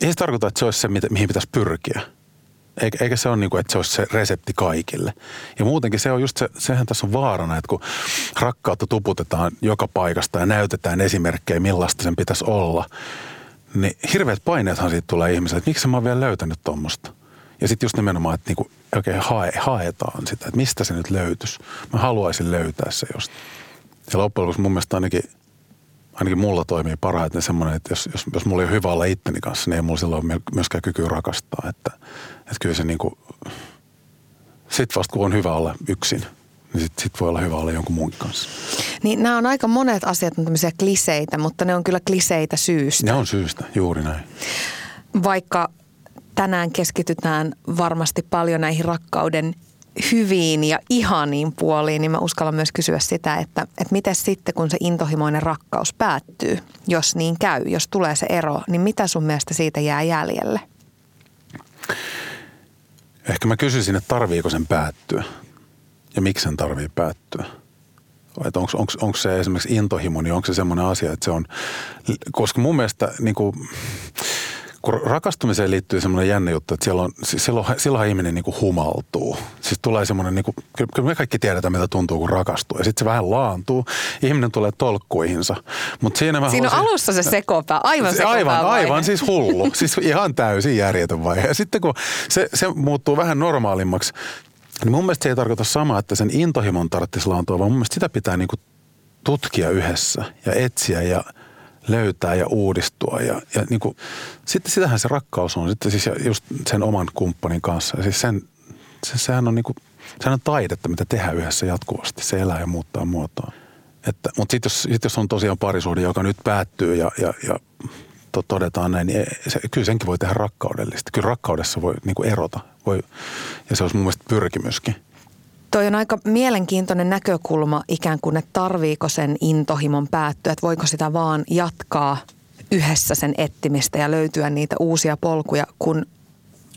ei se tarkoita, että se olisi se, mihin pitäisi pyrkiä. Eikä se ole niin kuin, että se olisi se resepti kaikille. Ja muutenkin se on just se, sehän tässä on vaarana, että kun rakkautta tuputetaan joka paikasta ja näytetään esimerkkejä, millaista sen pitäisi olla, niin hirveät paineethan siitä tulee ihmiselle, että miksi mä oon vielä löytänyt tuommoista. Ja sitten just nimenomaan, että niinku, okay, hae, haetaan sitä, että mistä se nyt löytyisi. Mä haluaisin löytää se jostain. Ja loppujen lopuksi mun mielestä ainakin, ainakin mulla toimii parhaiten semmoinen, että jos, jos, jos mulla ei ole hyvä olla itteni kanssa, niin ei mulla silloin ole myöskään kykyä rakastaa. Että, että kyllä se niin kuin, sit vasta kun on hyvä olla yksin, niin sit, sit voi olla hyvä olla jonkun muun kanssa. Niin nämä on aika monet asiat, on tämmöisiä kliseitä, mutta ne on kyllä kliseitä syystä. Ne on syystä, juuri näin. Vaikka tänään keskitytään varmasti paljon näihin rakkauden hyviin ja ihaniin puoliin, niin mä uskallan myös kysyä sitä, että, että miten sitten, kun se intohimoinen rakkaus päättyy, jos niin käy, jos tulee se ero, niin mitä sun mielestä siitä jää jäljelle? Ehkä mä kysyisin, että tarviiko sen päättyä ja miksi sen tarvii päättyä. Onko se esimerkiksi intohimo, niin onko se semmoinen asia, että se on, koska mun mielestä niin kuin, kun rakastumiseen liittyy semmoinen jännä juttu, että siellä on, silloin, silloinhan ihminen niin kuin humaltuu. Siis tulee semmoinen, niin kuin, kyllä me kaikki tiedetään, mitä tuntuu, kun rakastuu. Ja sitten se vähän laantuu. Ihminen tulee tolkkuihinsa. Mut siinä mä siinä haluaisin, on alussa se sekopää, aivan sekopää Aivan, vaihe. aivan siis hullu. Siis ihan täysin järjetön vaihe. Ja sitten kun se, se muuttuu vähän normaalimmaksi, niin mun mielestä se ei tarkoita samaa, että sen intohimon tarvitsisi laantua, vaan mun mielestä sitä pitää niin kuin tutkia yhdessä ja etsiä ja löytää ja uudistua. Ja, ja niin kuin, sitten sitähän se rakkaus on. Sitten siis just sen oman kumppanin kanssa. Ja siis sen, se, sehän, on niin kuin, sehän on taidetta, mitä tehdään yhdessä jatkuvasti. Se elää ja muuttaa muotoa. Että, mutta sitten jos, sit jos on tosiaan parisuhde, joka nyt päättyy ja, ja, ja to, todetaan näin, niin se, kyllä senkin voi tehdä rakkaudellisesti. Kyllä rakkaudessa voi niin kuin erota. Voi, ja se olisi mun mielestä pyrkimyskin. Toi on aika mielenkiintoinen näkökulma ikään kuin, että tarviiko sen intohimon päättyä, että voiko sitä vaan jatkaa yhdessä sen etsimistä ja löytyä niitä uusia polkuja, kun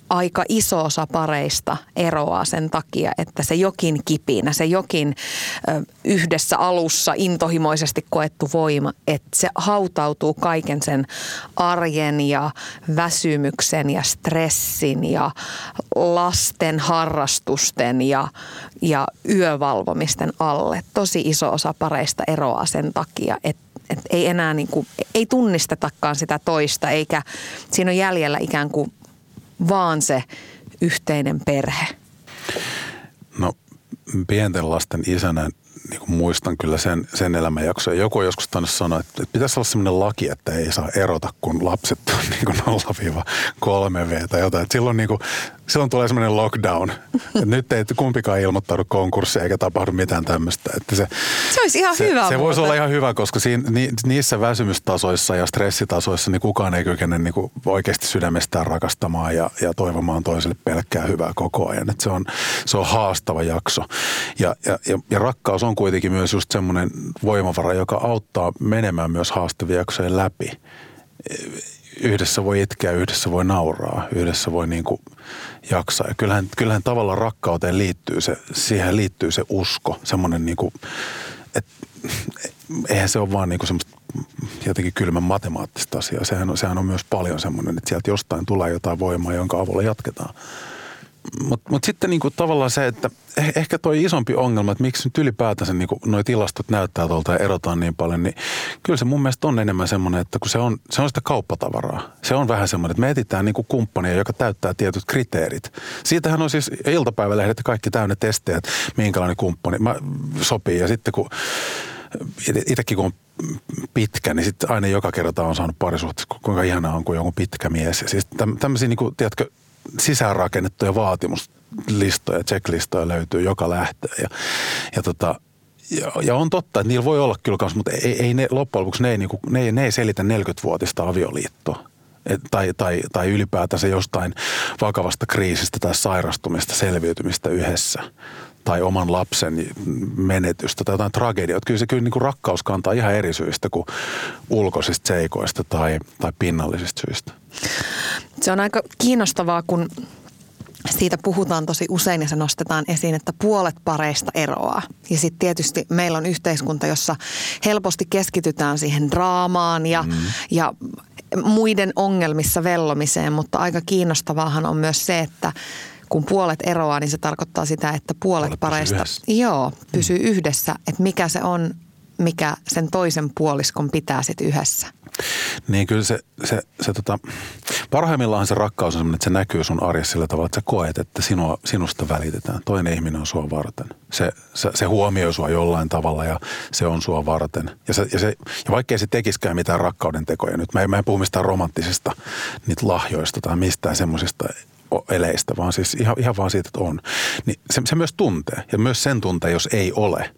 aika iso osa pareista eroaa sen takia, että se jokin kipinä, se jokin ö, yhdessä alussa intohimoisesti koettu voima, että se hautautuu kaiken sen arjen ja väsymyksen ja stressin ja lasten harrastusten ja, ja yövalvomisten alle. Tosi iso osa pareista eroaa sen takia, että et ei enää niinku, ei tunnistetakaan sitä toista, eikä siinä on jäljellä ikään kuin vaan se yhteinen perhe. No pienten lasten isänä niin kuin muistan kyllä sen, sen elämänjakson. Joku on joskus tainnut sanoa, että pitäisi olla sellainen laki, että ei saa erota, kun lapset on niin nolla kolme vuotta tai jotain. Silloin, niin kuin, silloin tulee sellainen lockdown. Et nyt ei kumpikaan ilmoittaudu konkurssia eikä tapahdu mitään tämmöistä. Että se, se olisi ihan se, hyvä. Se voisi olla ihan hyvä, koska siinä, ni, niissä väsymystasoissa ja stressitasoissa niin kukaan ei kykene niin kuin oikeasti sydämestään rakastamaan ja, ja toivomaan toiselle pelkkää hyvää koko ajan. Et se, on, se on haastava jakso. Ja, ja, ja, ja rakkaus on kuitenkin myös just semmoinen voimavara, joka auttaa menemään myös haastavia jaksoja läpi. Yhdessä voi itkeä, yhdessä voi nauraa, yhdessä voi niin kuin jaksaa. Ja kyllähän, kyllähän tavallaan rakkauteen liittyy se, siihen liittyy se usko, semmoinen niin kuin, että eihän se ole vaan niinku semmoista jotenkin kylmän matemaattista asiaa. Sehän on, sehän on myös paljon semmoinen, että sieltä jostain tulee jotain voimaa, jonka avulla jatketaan. Mutta mut sitten niinku tavallaan se, että ehkä toi isompi ongelma, että miksi nyt ylipäätänsä niinku noi tilastot näyttää tuolta ja erotaan niin paljon, niin kyllä se mun mielestä on enemmän semmoinen, että kun se on, se on sitä kauppatavaraa. Se on vähän semmoinen, että me etsitään niinku kumppania, joka täyttää tietyt kriteerit. Siitähän on siis iltapäivälehdet ja kaikki täynnä testejä, että minkälainen kumppani mä, sopii. Ja sitten kun itsekin kun on pitkä, niin sitten aina joka kerta on saanut parisuhteessa, kuinka ihanaa on, kun joku pitkä mies. Ja siis täm, tämmöisiä niinku, tiedätkö, sisäänrakennettuja vaatimuslistoja, checklistoja löytyy joka lähtöön. Ja, ja, tota, ja, ja on totta, että niillä voi olla kyllä kanssa, mutta ei, ei ne, loppujen lopuksi ne ei, niinku, ne, ne ei selitä neljäkymmentävuotista avioliittoa. Et, tai, tai, tai ylipäätänsä jostain vakavasta kriisistä tai sairastumista, selviytymistä yhdessä. Tai oman lapsen menetystä tai jotain tragedioita. Kyllä se kyllä niin kuin rakkaus kantaa ihan eri syistä kuin ulkoisista seikoista tai, tai pinnallisista syistä. Se on aika kiinnostavaa, kun siitä puhutaan tosi usein ja se nostetaan esiin, että puolet pareista eroaa. Ja sitten tietysti meillä on yhteiskunta, jossa helposti keskitytään siihen draamaan ja, mm. ja muiden ongelmissa vellomiseen. Mutta aika kiinnostavaahan on myös se, että kun puolet eroaa, niin se tarkoittaa sitä, että puolet, puolet pareista yhdessä. Joo, pysyy mm. yhdessä. Että mikä se on, mikä sen toisen puoliskon pitää sitten yhdessä. Niin kyllä se, se, se tota, parhaimmillaan se rakkaus on sellainen, että se näkyy sun arjessa sillä tavalla, että sä koet, että sinua, sinusta välitetään. Toinen ihminen on sua varten. Se, se, se huomioi sua jollain tavalla ja se on sua varten. Ja, se, ja, se, ja vaikkei se tekisikään mitään rakkauden tekoja nyt, mä en, mä en puhu mistään romanttisista niitä lahjoista tai mistään semmoisista eleistä, vaan siis ihan, ihan vaan siitä, että on. Niin se, se myös tuntee ja myös sen tuntee, jos ei ole.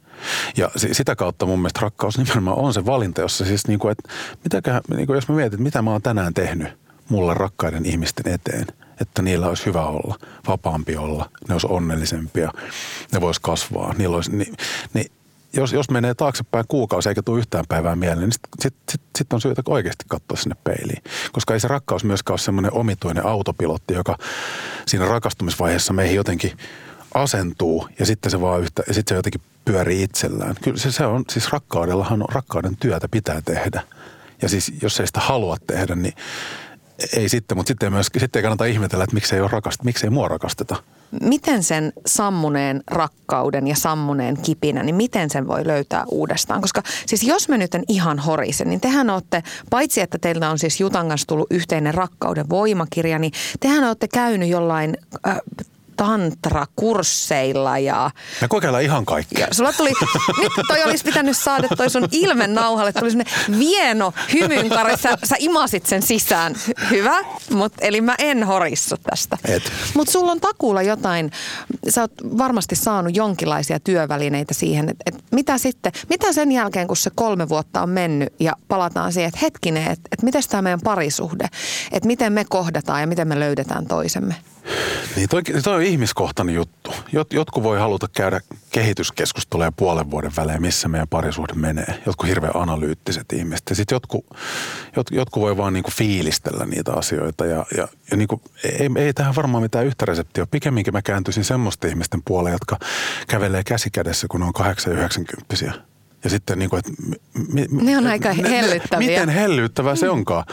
Ja sitä kautta mun mielestä rakkaus nimenomaan on se valinta, jossa siis niin kuin, että mitäköhän, niin kuin jos mä mietin, että mitä mä oon tänään tehnyt mulle rakkaiden ihmisten eteen, että niillä olisi hyvä olla, vapaampi olla, ne olisi onnellisempia, ne vois kasvaa, niillä olisi, niin, niin jos, jos menee taaksepäin kuukausi eikä tule yhtään päivää mieleen, niin sitten sit, sit, sit on syytä oikeasti katsoa sinne peiliin. Koska ei se rakkaus myöskään ole semmoinen omituinen autopilotti, joka siinä rakastumisvaiheessa meihin jotenkin asentuu ja sitten se vaan yhtä, ja sitten se jotenkin pyörii itsellään. Kyllä se, se on, siis rakkaudellahan on, rakkauden työtä pitää tehdä. Ja siis jos ei sitä halua tehdä, niin ei sitten, mutta sitten ei, myös, sitten ei kannata ihmetellä, että miksei, ole rakast, miksei mua rakasteta. Miten sen sammuneen rakkauden ja sammuneen kipinä, niin miten sen voi löytää uudestaan? Koska siis jos mä nyt en ihan horisen, niin tehän olette, paitsi että teiltä on siis Jutan kanssa tullut yhteinen rakkauden voimakirja, niin tehän olette käynyt jollain äh, tantrakursseilla ja... Me kokeillaan ihan kaikkea. Sulla tuli, nyt toi olisi pitänyt saada toi sun ilmen nauhalle, tuli semmoinen vieno hymynkare, sä, sä imasit sen sisään. Hyvä, mut eli mä en horissu tästä. Et. Mut sulla on takuulla jotain, sä oot varmasti saanut jonkinlaisia työvälineitä siihen, että et mitä sitten, mitä sen jälkeen, kun se kolme vuotta on mennyt ja palataan siihen, että hetkinen, että et mites tää meidän parisuhde, että miten me kohdataan ja miten me löydetään toisemme? Niin toi, toi on ihmiskohtainen juttu. Jot, jotkut voi haluta käydä kehityskeskusteluja puolen vuoden välein, missä meidän parisuhde menee. Jotkut hirveän analyyttiset ihmiset. Ja sitten jotkut, jot, jotkut voi vaan niinku fiilistellä niitä asioita. Ja, ja, ja niinku, ei, ei tähän varmaan mitään yhtä reseptiä. Pikemminkin mä kääntyisin semmoisten ihmisten puoleen, jotka kävelee käsi kädessä, kun on kahdeksan yhdeksänkymppisiä. Ja sitten niinku, että... Mi, mi, ne on aika ne, hellyttäviä. Ne, miten hellyttävää se onkaan.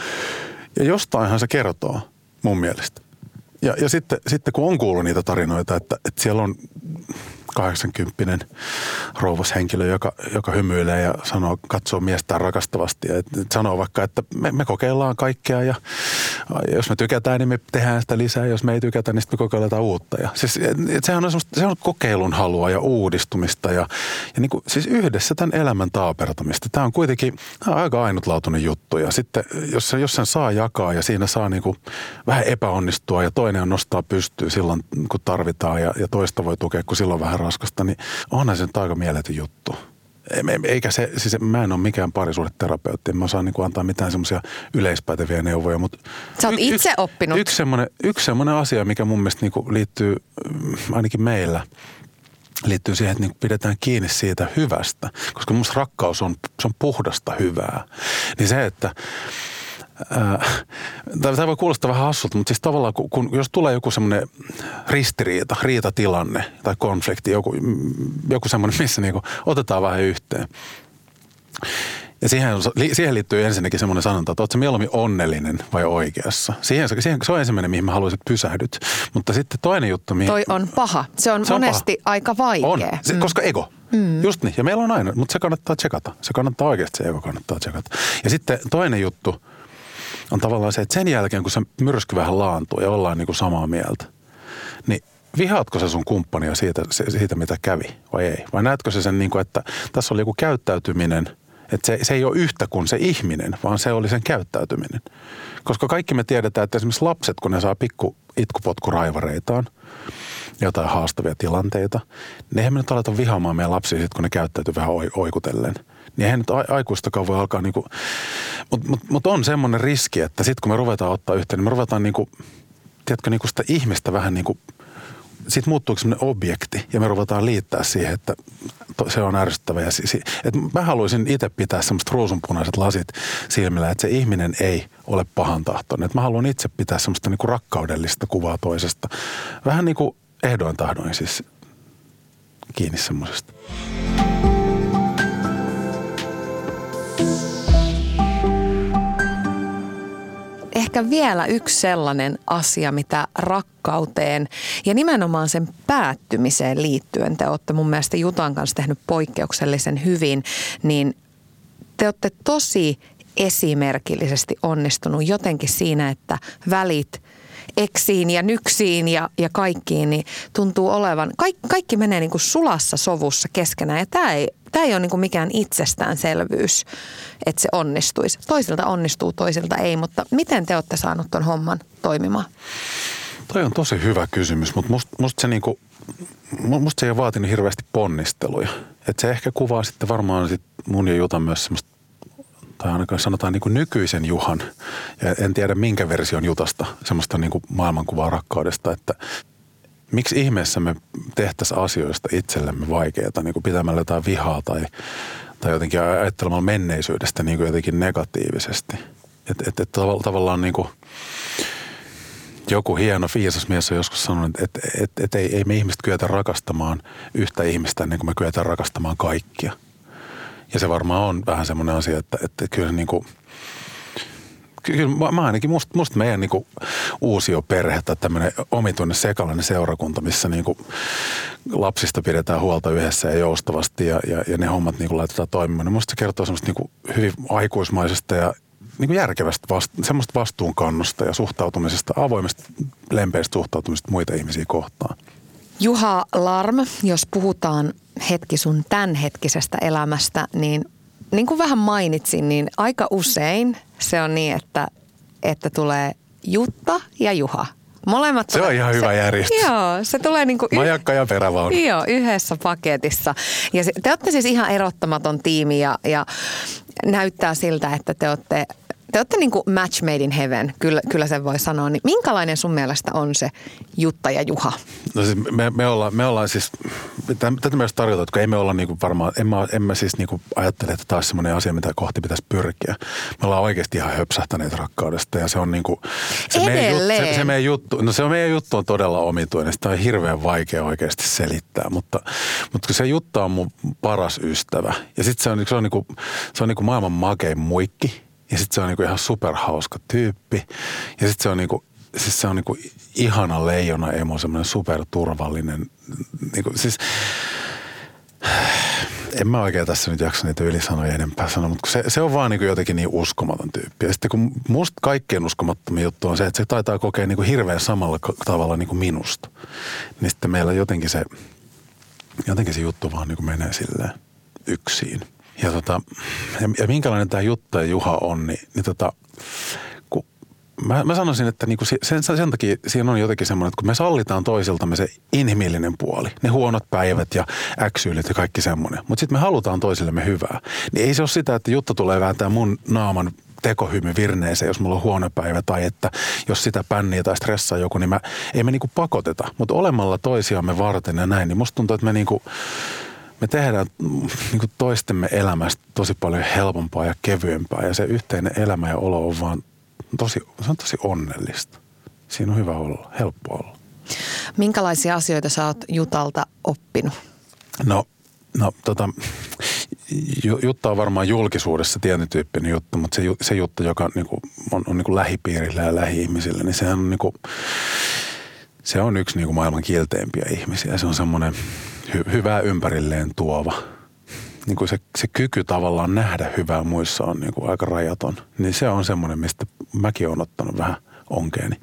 Ja jostainhan se kertoo, mun mielestä. Ja, ja sitten, sitten kun on kuullut niitä tarinoita, että, että siellä on kahdeksankymppinen rouvashenkilö, joka, joka hymyilee ja sanoo, katsoo miestään rakastavasti. Ja et, et sanoo vaikka, että me, me kokeillaan kaikkea ja jos me tykätään, niin me tehdään sitä lisää. Jos me ei tykätä, niin sitten me kokeillaan uutta. Ja siis, et, sehän on se on kokeilun halua ja uudistumista ja, ja niin kuin, siis yhdessä tämän elämän taapertamista. Tämä on kuitenkin tämä on aika ainutlaatuinen juttu. Ja sitten jos, jos sen saa jakaa ja siinä saa niin kuin vähän epäonnistua ja toinen on nostaa pystyyn silloin, kun tarvitaan ja, ja toista voi tukea, kun silloin vähän raskasta, niin onhan se nyt aika mieletön juttu. Eikä se, siis mä en ole mikään parisuhdeterapeutti, en mä osaa niinku antaa mitään semmoisia yleispäteviä neuvoja, mutta... Sä oot y- itse yks, oppinut. Yksi semmoinen, yksi semmoinen asia, mikä mun mielestä niinku liittyy, ainakin meillä, liittyy siihen, että niinku pidetään kiinni siitä hyvästä, koska mun mielestä rakkaus on, se on puhdasta hyvää. Niin se, että... Tämä voi kuulostaa vähän hassulta, mutta siis tavallaan, kun, jos tulee joku semmoinen ristiriita, riitatilanne tai konflikti, joku, joku semmoinen, missä niinku otetaan vähän yhteen, Ja siihen, siihen liittyy ensinnäkin semmoinen sanonta, että ootko sä mieluummin onnellinen vai oikeassa? Siihen, siihen, se on ensimmäinen, mihin mä haluaisin pysähdyt. Mutta sitten toinen juttu, mihin... Toi on paha. Se on se monesti on aika vaikea. On, se, mm. koska ego. Mm. Just niin. Ja meillä on aina, mutta se kannattaa tsekata. Se kannattaa oikeasti, se ego kannattaa tsekata. Ja sitten toinen juttu on tavallaan se, että sen jälkeen, kun se myrsky vähän laantuu ja ollaan niin kuin samaa mieltä, niin... Vihaatko sä sun kumppania siitä, siitä, mitä kävi vai ei? Vai näetkö sä sen niin kuin, että tässä oli joku käyttäytyminen, että se, se ei ole yhtä kuin se ihminen, vaan se oli sen käyttäytyminen. Koska kaikki me tiedetään, että esimerkiksi lapset, kun ne saa pikku itkupotkuraivareitaan, jotain haastavia tilanteita, niin eihän me nyt aleta vihaamaan meidän lapsia sit, kun ne käyttäytyy vähän oikutellen. Niin eihän nyt aikuistakaan voi alkaa niinku, mutta mut, mut on semmoinen riski, että sitten kun me ruvetaan ottaa yhteen, niin me ruvetaan niinku, tiedätkö, niinku sitä ihmistä vähän niinku, sitten muuttuuko semmoinen objekti ja me ruvetaan liittää siihen, että se on ärsyttävä. Ja si- si- että mä haluaisin itse pitää semmoiset ruusunpunaiset lasit silmillä, että se ihminen ei ole pahantahtoinen. Että mä haluan itse pitää semmoista niinku rakkaudellista kuvaa toisesta. Vähän niin kuin ehdoin tahdoin siis kiinni semmoisesta. Ehkä vielä yksi sellainen asia, mitä rakkauteen ja nimenomaan sen päättymiseen liittyen te olette mun mielestä Jutan kanssa tehnyt poikkeuksellisen hyvin, niin te olette tosi esimerkillisesti onnistunut jotenkin siinä, että välit eksiin ja nyksiin ja, ja kaikkiin niin tuntuu olevan, kaikki, kaikki menee niin kuin sulassa sovussa keskenään ja tämä ei, tämä ei ole niin kuin mikään itsestäänselvyys, että se onnistuisi. Toisilta onnistuu, toisilta ei, mutta miten te olette saanut ton homman toimimaan? Toi on tosi hyvä kysymys, mutta musta must se, niinku, must se ei ole vaatinut hirveästi ponnisteluja. Et se ehkä kuvaa sitten varmaan sit mun ja Jutan myös semmoista, tai ainakaan sanotaan niin kuin nykyisen Juhan, ja en tiedä minkä version Jutasta, semmoista niin kuin maailmankuvaa rakkaudesta, että miksi ihmeessä me tehtäisiin asioista itsellemme vaikeita, niin kuin pitämällä jotain vihaa tai, tai jotenkin ajattelemalla menneisyydestä niin kuin jotenkin negatiivisesti. Että et, et tav- tavallaan niin kuin joku hieno viisas mies on joskus sanonut, että et, et, et ei, ei me ihmiset kyetä rakastamaan yhtä ihmistä ennen kuin me kyetään rakastamaan kaikkia. Ja se varmaan on vähän semmoinen asia, että, että kyllä niinku, kyllä mä, mä ainakin, musta must meidän niinku uusioperhe tai tämmöinen omituinen sekalainen seurakunta, missä niinku lapsista pidetään huolta yhdessä ja joustavasti ja, ja, ja ne hommat niinku laitetaan toimimaan. Niin musta se kertoo semmoista niinku hyvin aikuismaisesta ja niinku järkevästä vastu, semmoista vastuunkannosta ja suhtautumisesta, avoimesta, lempeistä suhtautumisesta muita ihmisiä kohtaan. Juha Lahrm, jos puhutaan hetki sun tämänhetkisestä elämästä, niin niin kuin vähän mainitsin, niin aika usein se on niin, että, että tulee Jutta ja Juha. Molemmat se tulee, on ihan se, hyvä järjestys. Joo, se tulee niin kuin... Majakka ja perävaunu. Joo, yhdessä paketissa. Ja se, te olette siis ihan erottamaton tiimi ja, ja näyttää siltä, että te olette, te olette niin kuin match made in heaven, kyllä, kyllä sen voi sanoa. Niin minkälainen sun mielestä on se Jutta ja Juha? No siis me, me, ollaan, me ollaan siis, tätä myös tarjotaan, että ei me olla niin kuin varmaan, en mä, en mä siis niin kuin ajattele, että taas semmoinen asia, mitä kohti pitäisi pyrkiä. Me ollaan oikeasti ihan höpsähtäneet rakkaudesta ja se on niin kuin, se, meidän, se, se meidän juttu, no se on meidän juttu on todella omituinen. Sitä on hirveän vaikea oikeasti selittää, mutta, mutta se Jutta on mun paras ystävä ja sitten se on, se on, niin kuin, se on niin kuin maailman makein muikki. Ja sitten se on niinku ihan superhauska tyyppi. Ja sitten se on, niinku, siis se on niinku ihana leijona emo, semmoinen superturvallinen. Niinku, siis, en mä oikein tässä nyt jaksa niitä ylisanoja enempää sanoa, mutta se, se on vaan niinku jotenkin niin uskomaton tyyppi. Ja sitten kun musta kaikkein uskomattomia juttu on se, että se taitaa kokea niinku hirveän samalla tavalla niinku minusta. Niin sitten meillä jotenkin se, jotenkin se juttu vaan niinku menee silleen yksin. Ja, tota, ja, ja minkälainen tämä Jutta ja Juha on, niin, niin tota, kun mä, mä sanoisin, että niinku sen, sen takia siinä on jotenkin semmoinen, että kun me sallitaan toisiltamme se inhimillinen puoli, ne huonot päivät ja äksyilyt ja kaikki semmoinen, mutta sitten me halutaan toisillemme hyvää. Niin ei se ole sitä, että Jutta tulee vääntää mun naaman tekohymy virneeseen, jos mulla on huono päivä tai että jos sitä pänniä tai stressaa joku, niin mä, ei me niinku pakoteta. Mutta olemalla toisiamme varten ja näin, niin musta tuntuu, että me niinku... Me tehdään niin kuin toistemme elämästä tosi paljon helpompaa ja kevyempää ja se yhteinen elämä ja olo on vaan tosi, se on tosi onnellista. Siinä on hyvä olla, helppo olla. Minkälaisia asioita sä oot Jutalta oppinut? No, no tota, Jutta on varmaan julkisuudessa tietyn tyyppinen juttu, mutta se, se Jutta, joka niinku on, on niinku lähipiirillä ja lähi-ihmisillä, niin sehän on, niinku, se on yksi niinku maailman kielteimpiä ihmisiä. Se on semmoinen hy, hyvää ympärilleen tuova. Niinku se, se kyky tavallaan nähdä hyvää muissa on niinku aika rajaton. Niin se on semmoinen, mistä mäkin olen ottanut vähän onkeeni.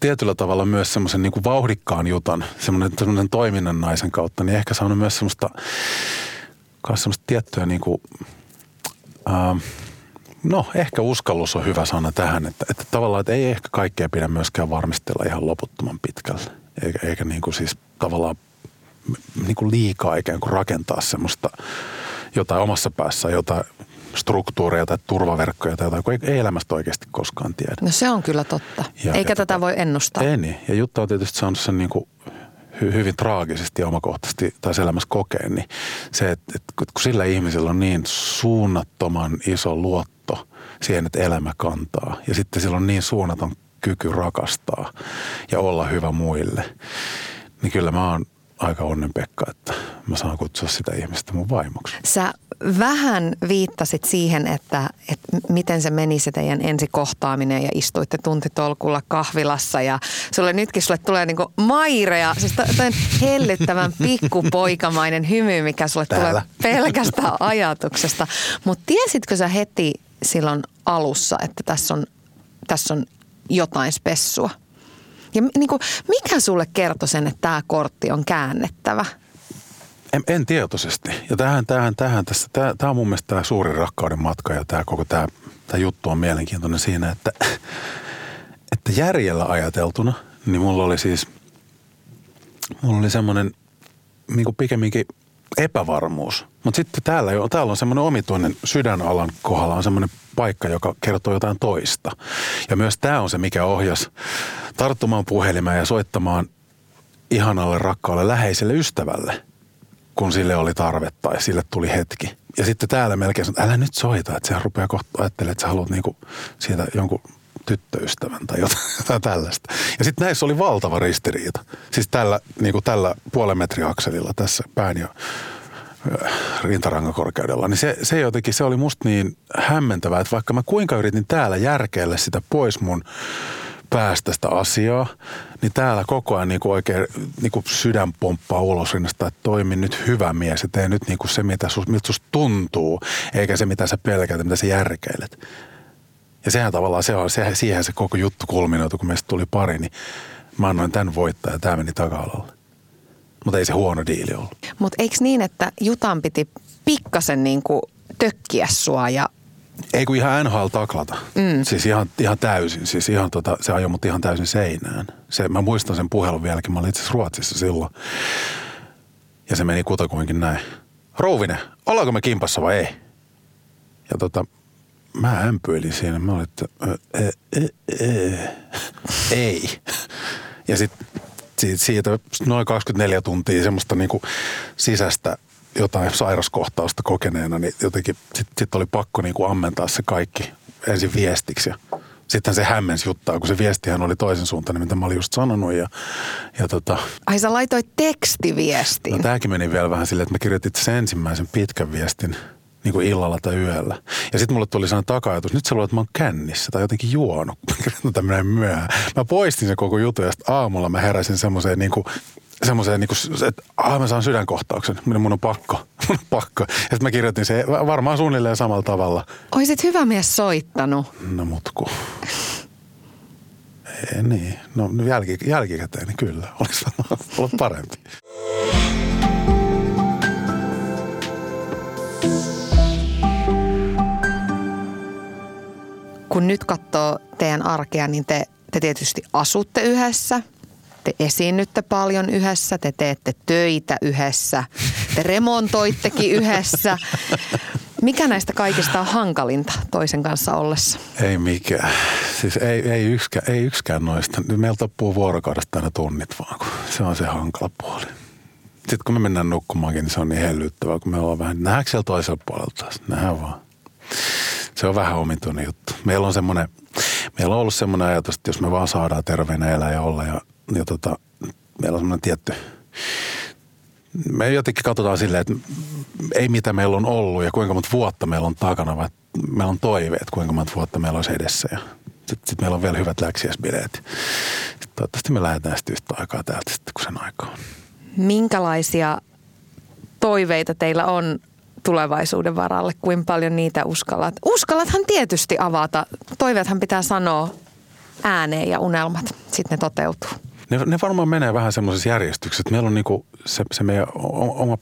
Tietyllä tavalla myös semmoisen niinku vauhdikkaan Jutan, semmoinen toiminnan naisen kautta, niin ehkä saanut myös semmoista... Myös semmoista tiettyä niin kuin, äh, no ehkä uskallus on hyvä sana tähän, että, että tavallaan että ei ehkä kaikkea pidä myöskään varmistella ihan loputtoman pitkälle. Eikä, eikä niin kuin siis tavallaan niin kuin liikaa ikään kuin rakentaa semmoista jotain omassa päässä, jotain struktuureja tai turvaverkkoja tai jotain, kun ei, ei elämästä oikeasti koskaan tiedä. No se on kyllä totta. Ja, eikä ja tätä tota, voi ennustaa. Ei niin. Ja Jutta on tietysti saanut sen niin kuin hyvin traagisesti ja omakohtaisesti tässä elämässä kokeen, niin se, että, että kun sillä ihmisellä on niin suunnattoman iso luotto siihen, että elämä kantaa, ja sitten sillä on niin suunnaton kyky rakastaa ja olla hyvä muille, niin kyllä mä oon aika onnenpekka, että mä saan kutsua sitä ihmistä mun vaimoksi. Sä vähän viittasit siihen, että, että miten se meni se teidän ensikohtaaminen ja istuitte tuntitolkulla kahvilassa ja sulle nytkin sulle tulee niinku mairea, siis toinen hellyttävän pikkupoikamainen hymy, mikä sulle täällä tulee pelkästään ajatuksesta. Mutta tiesitkö sä heti silloin alussa, että tässä on, tässä on jotain spessua? Ja niin kuin, mikä sulle kertoi sen, että tämä kortti on käännettävä? En, en tietoisesti. Ja tähän, tähän, tähän tässä, tämä, tämä on mun mielestä tämä suuri rakkauden matka ja tämä koko tämä, tämä juttu on mielenkiintoinen siinä, että, että järjellä ajateltuna, niin mulla oli siis, mulla oli semmoinen niin kuin pikemminkin epävarmuus. Mutta sitten täällä, täällä on semmoinen omituinen sydänalan kohdalla on semmoinen paikka, joka kertoo jotain toista. Ja myös tämä on se, mikä ohjasi tarttumaan puhelimeen ja soittamaan ihanalle rakkaalle läheiselle ystävälle, kun sille oli tarvetta ja sille tuli hetki. Ja sitten täällä melkein sanoi, että älä nyt soita, että sehän rupeaa kohta ajattelemaan, että sä haluat niinku siitä jonkun tyttöystävän tai jotain, jotain tällaista. Ja sitten näissä oli valtava ristiriita. Siis tällä, niinku tällä puolen metrin akselilla tässä pään ja rintarangan korkeudella, niin se, se jotenkin, se oli musta niin hämmentävää, että vaikka mä kuinka yritin täällä järkeillä sitä pois mun päästä sitä asiaa, niin täällä koko ajan niinku oikein niinku sydän pomppaa ulos rinnasta, että toimi nyt hyvä mies ja tee nyt niinku se, mitä sus, miltä susta tuntuu, eikä se, mitä sä pelkät ja mitä sä järkeilet. Ja sehän tavallaan, se on, se, siihen se koko juttu kulminoitu, kun meistä tuli pari, niin mä annoin tämän voittaa ja tää meni taka-alalle. Mutta ei se huono diili ollut. Mutta eikö niin, että Jutan piti pikkasen niinku tökkiä sua ja... Ei kun ihan N H L taklata. Mm. Siis ihan, ihan täysin. Siis ihan tota, se ajoi mut ihan täysin seinään. Se, mä muistan sen puhelun vieläkin. Mä olin itse asiassa Ruotsissa silloin. Ja se meni kutakuinkin näin. Rouvinen, ollaanko me kimpassa vai ei? Ja tota... Mä ämpyilin siinä. Mä olin, että ä, ä, ä, ei. Ja sitten siitä noin kaksikymmentäneljä tuntia semmoista niinku sisäistä jotain sairaskohtausta kokeneena, niin jotenkin sitten sit oli pakko niinku ammentaa se kaikki ensin viestiksi. Sitten se hämmensi Juttaa, kun se viestihän oli toisen suuntaan, mitä mä olin just sanonut. Ja, ja tota... Ai sä laitoit tekstiviestin. No tääkin meni vielä vähän silleen, että mä kirjoitin sen ensimmäisen pitkän viestin. Niin kuin illalla tai yöllä. Ja sitten mulle tuli sellainen taka-ajatus, nyt sä luulet, että mä oon kännissä tai jotenkin juonut. Mä myöhään. Mä poistin sen koko jutun ja sitten aamulla mä heräsin semmoiseen niin kuin, semmoiseen niin kuin, että ah, mä saan sydänkohtauksen. Mun on pakko. Mun on pakko. Ja sitten mä kirjoitin se varmaan suunnilleen samalla tavalla. Oisit hyvä mies soittanut. No mutku. Ei niin. No jälki, jälkikäteen niin kyllä. Olis ollut parempi. Kun nyt katsoo teidän arkea, niin te, te tietysti asutte yhdessä, te esiinnytte paljon yhdessä, te teette töitä yhdessä, te remontoittekin yhdessä. Mikä näistä kaikista on hankalinta toisen kanssa ollessa? Ei mikään. Siis ei, ei, yksikään, ei yksikään noista. Meillä tappuu vuorokaudesta aina tunnit vaan, kun se on se hankala puoli. Sitten kun me mennään nukkumaankin, niin se on niin hellyttävää, kun me ollaan vähän, nähdäänkö siellä toisella puolella taas? Nähdään vaan. Se on vähän omituinen juttu. Meillä on semmoinen, meillä on ollut semmoinen ajatus, että jos me vaan saadaan terveenä elää ja olla ja, ja tota, meillä on semmoinen tietty, me jotenkin katsotaan silleen, että ei mitä meillä on ollut ja kuinka monta vuotta meillä on takana, vaan meillä on toiveet, kuinka monta vuotta meillä olisi edessä. Ja sitten sit meillä on vielä hyvät läksiäisbileet. Sitten toivottavasti me lähdetään sitten yhtä aikaa täältä sitten, kun sen aika on. Minkälaisia toiveita teillä on tulevaisuuden varalle? Kuinka paljon niitä uskallat? Uskallathan tietysti avata. Toiveethan pitää sanoa ääneen ja unelmat. Sitten ne toteutuu. Ne, ne varmaan menee vähän semmoisessa järjestyksessä, että meillä on niinku se, se meidän oma